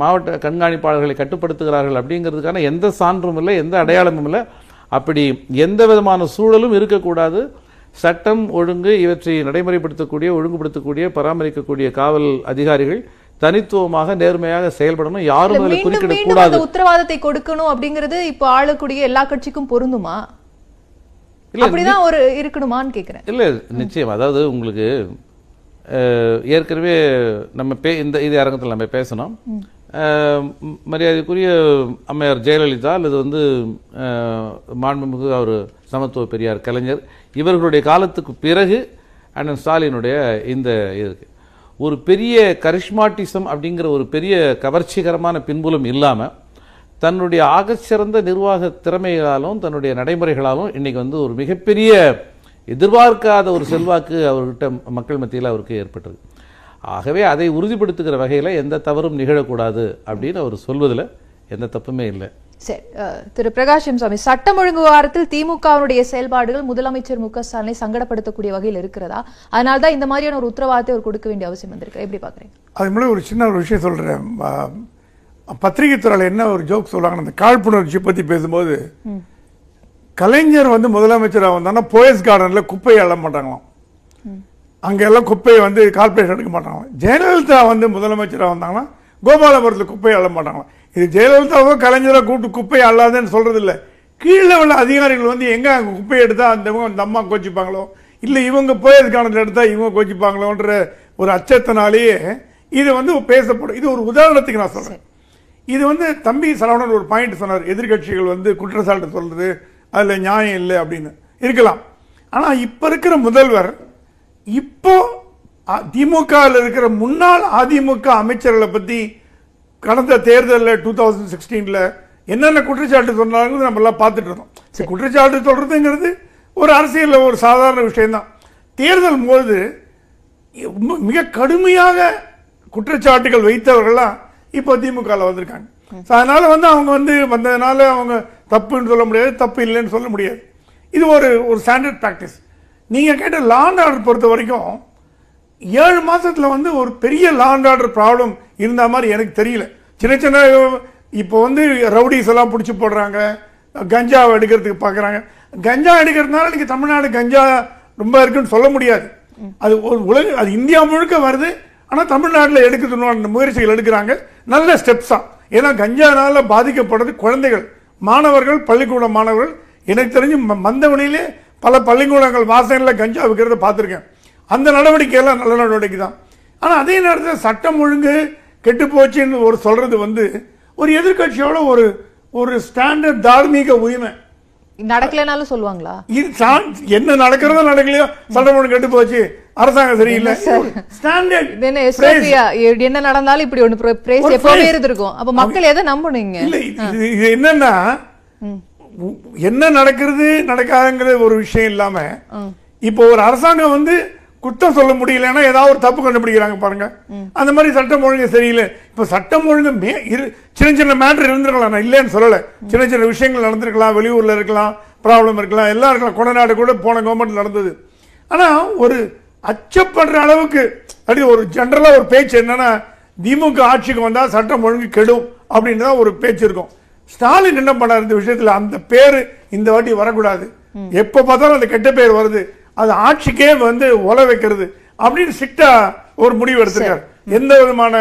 மாவட்ட கண்காணிப்பாளர்களை கட்டுப்படுத்துகிறார்கள் அப்படிங்கிறதுக்கான எந்த சான்றும் இல்லை, எந்த அடையாளமும் இல்லை. அப்படி எந்த விதமான சூழலும் இருக்கக்கூடாது. சட்டம் ஒழுங்கு இவற்றை நடைமுறைப்படுத்தக்கூடிய ஒழுங்குபடுத்தக்கூடிய பராமரிக்கக்கூடிய காவல் அதிகாரிகள் தனித்துவமாக நேர்மையாக செயல்படணும், யாரும் குறிப்பிடக்கூடாது, உத்தரவாதத்தை கொடுக்கணும் அப்படிங்கிறது இப்போ ஆளக்கூடிய எல்லா கட்சிக்கும் பொருந்துமா? அப்படிதான் ஒரு இருக்கணுமான்னு கேட்கிறேன். இல்ல நிச்சயம், அதாவது உங்களுக்கு ஏற்கனவே நம்ம இந்த இது அரங்கத்தில் நம்ம பேசணும். மரியாதைக்குரிய அம்மையார் ஜெயலலிதா அல்லது வந்து மாண்புமிகு அவர் சமத்துவ பெரியார் கலைஞர் இவர்களுடைய காலத்துக்கு பிறகு அண்ணன் ஸ்டாலினுடைய இந்த இதுக்கு ஒரு பெரிய கரிஷ்மாட்டிசம் அப்படிங்கிற ஒரு பெரிய கவர்ச்சிகரமான பின்புலம் இல்லாமல் தன்னுடைய ஆகச்சிறந்த நிர்வாக திறமைகளாலும் தன்னுடைய நடைமுறைகளாலும் இன்றைக்கி வந்து ஒரு மிகப்பெரிய எதிர்பார்க்காத ஒரு செல்வாக்கு அவர்கிட்ட மக்கள் மத்தியில் அவருக்கு ஏற்பட்டது. ஆகவே அதை உறுதிப்படுத்துகிற வகையில் எந்த தவறும் நிகழக்கூடாது அப்படின்னு அவர் சொல்வதில் எந்த தப்புமே இல்லை. சரி, திரு பிரகாஷ் எம் சுவாமி, சட்டம் ஒழுங்கு வாரத்தில் திமுகவுடைய செயல்பாடுகள் முதலமைச்சர் மு க ஸ்டாலினை சங்கடப்படுத்தக்கூடிய வகையில் இருக்கிறதா? அதனால தான் இந்த மாதிரியான ஒரு உத்தரவாதத்தை அவர் கொடுக்க வேண்டிய அவசியம் வந்திருக்கு. எப்படி பார்க்குறேன்? அது மாதிரி ஒரு சின்ன ஒரு விஷயம் சொல்கிறேன். பத்திரிகை துறையில் என்ன ஒரு ஜோக் சொல்லுவாங்கன்னா, அந்த காழ்ப்புணர்ச்சி பற்றி பேசும்போது கலைஞர் வந்து முதலமைச்சராக வந்தாங்கன்னா போயஸ் கார்டனில் குப்பையை அள்ள மாட்டாங்களாம், அங்கெல்லாம் குப்பையை வந்து கார்பரேஷன் எடுக்க மாட்டாங்களாம். ஜெயலலிதா வந்து முதலமைச்சராக வந்தாங்கன்னா கோபாலபுரத்தில் குப்பையை அள்ள மாட்டாங்களாம். இது ஜெயலலிதாவோ கலைஞரோ கூப்பிட்டு குப்பையை அள்ளாதுன்னு சொல்கிறது இல்லை. கீழே உள்ள அதிகாரிகள் வந்து எங்கே அங்கே குப்பையை எடுத்தால் அந்த அந்த அம்மா கோச்சிப்பாங்களோ, இல்லை இவங்க போயஸ் கார்டனில் எடுத்தால் இவங்க கோச்சிப்பாங்களோன்ற ஒரு அச்சத்தினாலேயே இது வந்து பேசப்படும். இது ஒரு உதாரணத்துக்கு நான் சொல்கிறேன். இது வந்து தம்பி சரவணன் ஒரு பாயிண்ட் சொன்னார், எதிர்கட்சிகள் வந்து குற்றச்சாட்டு சொல்கிறது அதில் நியாயம் இல்லை அப்படின்னு இருக்கலாம். ஆனால் இப்போ இருக்கிற முதல்வர் இப்போ திமுகவில் இருக்கிற முன்னாள் அதிமுக அமைச்சர்களை பற்றி கடந்த தேர்தலில் டூ தௌசண்ட் சிக்ஸ்டீனில் என்னென்ன குற்றச்சாட்டு சொன்னாங்கிறது நம்மளாம் பார்த்துட்டு இருந்தோம். சரி, குற்றச்சாட்டு சொல்கிறதுங்கிறது ஒரு அரசியலில் ஒரு சாதாரண விஷயந்தான். தேர்தல் போது மிக கடுமையாக குற்றச்சாட்டுகள் வைத்தவர்கள்லாம் இப்போ திமுகவில் வந்திருக்காங்க. ஸோ அதனால் வந்து அவங்க வந்து வந்ததுனால அவங்க தப்புன்னு சொல்ல முடியாது, தப்பு இல்லைன்னு சொல்ல முடியாது. இது ஒரு ஒரு ஸ்டாண்டர்ட் ப்ராக்டிஸ். நீங்கள் கேட்ட லா அண்ட் ஆர்டர் பொறுத்த வரைக்கும் ஏழு மாதத்தில் வந்து ஒரு பெரிய லா அண்ட் ஆர்டர் ப்ராப்ளம் இருந்த மாதிரி எனக்கு தெரியல. சின்ன சின்ன இப்போ வந்து ரவுடிஸ் எல்லாம் பிடிச்சி போடுறாங்க, கஞ்சாவை எடுக்கிறதுக்கு பார்க்குறாங்க. கஞ்சா எடுக்கிறதுனால இன்றைக்கி தமிழ்நாடு கஞ்சா ரொம்ப இருக்குன்னு சொல்ல முடியாது. அது ஒரு உலக அது இந்தியா முழுக்க வருது. ஆனால் தமிழ்நாட்டில் எடுக்கிறதுன்னு முயற்சிகள் எடுக்கிறாங்க, நல்ல ஸ்டெப்ஸ் தான். ஏன்னா கஞ்சானால பாதிக்கப்படுறது குழந்தைகள், மாணவர்கள், பள்ளிக்கூட மாணவர்கள். எனக்கு தெரிஞ்சு மந்த வழியிலே பல பள்ளிக்கூடங்கள் வாசனையில் கஞ்சா விற்கிறத பார்த்துருக்கேன். அந்த நடவடிக்கையெல்லாம் நல்ல நடவடிக்கை தான். ஆனால் அதே நேரத்தில் சட்டம் ஒழுங்கு கெட்டு போச்சுன்னு ஒரு சொல்கிறது வந்து ஒரு எதிர்கட்சியோட ஒரு ஒரு ஸ்டாண்டர்ட் தார்மீக உரிமை. நடக்கலனாலும் சொல்லுவாங்களா இது என்ன நடக்கிறதோ நடக்கலையோ சட்டம் ஒழுங்கு கெட்டு போச்சு, அரசாங்கம் சரியில்லை, ஸ்டாண்டர்ட் என்ன நடந்தாலும் இப்படி ஒன்று பிரேஸ் எப்பவே இருந்திருக்கும். அப்ப மக்கள் எதை நம்புனீங்க? இது என்னன்னா என்ன நடக்கிறது நடக்காதுங்கிற ஒரு விஷயம் இல்லாம இப்போ ஒரு அரசாங்கம் வந்து குற்றம் சொல்ல முடியலன்னா ஏதாவது ஒரு தப்பு கண்டுபிடிக்கிறாங்க பாருங்க. அந்த மாதிரி சட்டம் ஒழுங்கு சரியில்லை. இப்போ சட்டம் ஒழுங்கு சின்ன சின்ன மேட்டர் இருந்திருக்கலாம், நான் இல்லைன்னு சொல்லலை. சின்ன சின்ன விஷயங்கள் நடந்திருக்கலாம், வெளியூர்ல இருக்கலாம், ப்ராப்ளம் இருக்கலாம், எல்லாம் இருக்கலாம். கொடநாடு கூட போன கவர்மெண்ட் நடந்தது. ஆனால் ஒரு அச்சப்படுற அளவுக்கு அப்படி ஒரு ஜென்ரலாக ஒரு பேச்சு என்னன்னா திமுக ஆட்சிக்கு வந்தால் சட்டம் ஒழுங்கு கெடும் அப்படின்னு தான் ஒரு பேச்சு இருக்கும். ஸ்டாலின் என்ன பண்ணார் இந்த விஷயத்தில்? அந்த பேர் இந்த வாட்டி வரக்கூடாது, எப்போ பார்த்தாலும் அந்த கெட்ட பேர் வருது, அது ஆட்சிக்கே வந்து ஒல வைக்கிறது அப்படின்னு ஸ்ட்ரிக்டா ஒரு முடிவு எடுத்திருக்காரு. எந்த விதமான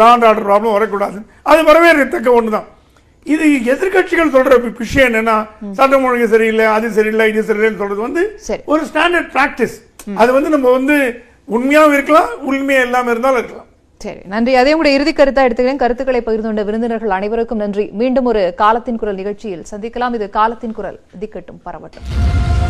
லா அண்ட் ஆர்டர் ப்ராப்ளம் வரக்கூடாது, அது வரவேற்கத்தக்க ஒன்று தான். இது எதிர்கட்சிகள் சொல்ற விஷயம் என்னன்னா சட்டம் ஒழுங்கு சரியில்லை, அது சரியில்லை, இது சரியில்லைன்னு சொல்றது வந்து ஒரு ஸ்டாண்டர்ட் பிராக்டிஸ். அது வந்து நம்ம வந்து உண்மையாவும் இருக்கலாம், உண்மையா இல்லாம இருந்தாலும் இருக்கலாம். சரி, நன்றி. அதே உங்களுடைய இறுதி கருத்தா எடுத்துக்கிறேன். கருத்துக்களை பகிர்ந்து கொண்ட விருந்தினர்கள் அனைவருக்கும் நன்றி. மீண்டும் ஒரு காலத்தின் குரல் நிகழ்ச்சியில் சந்திக்கலாம். இது காலத்தின் குரல். திக்கட்டும் பரவட்டும்.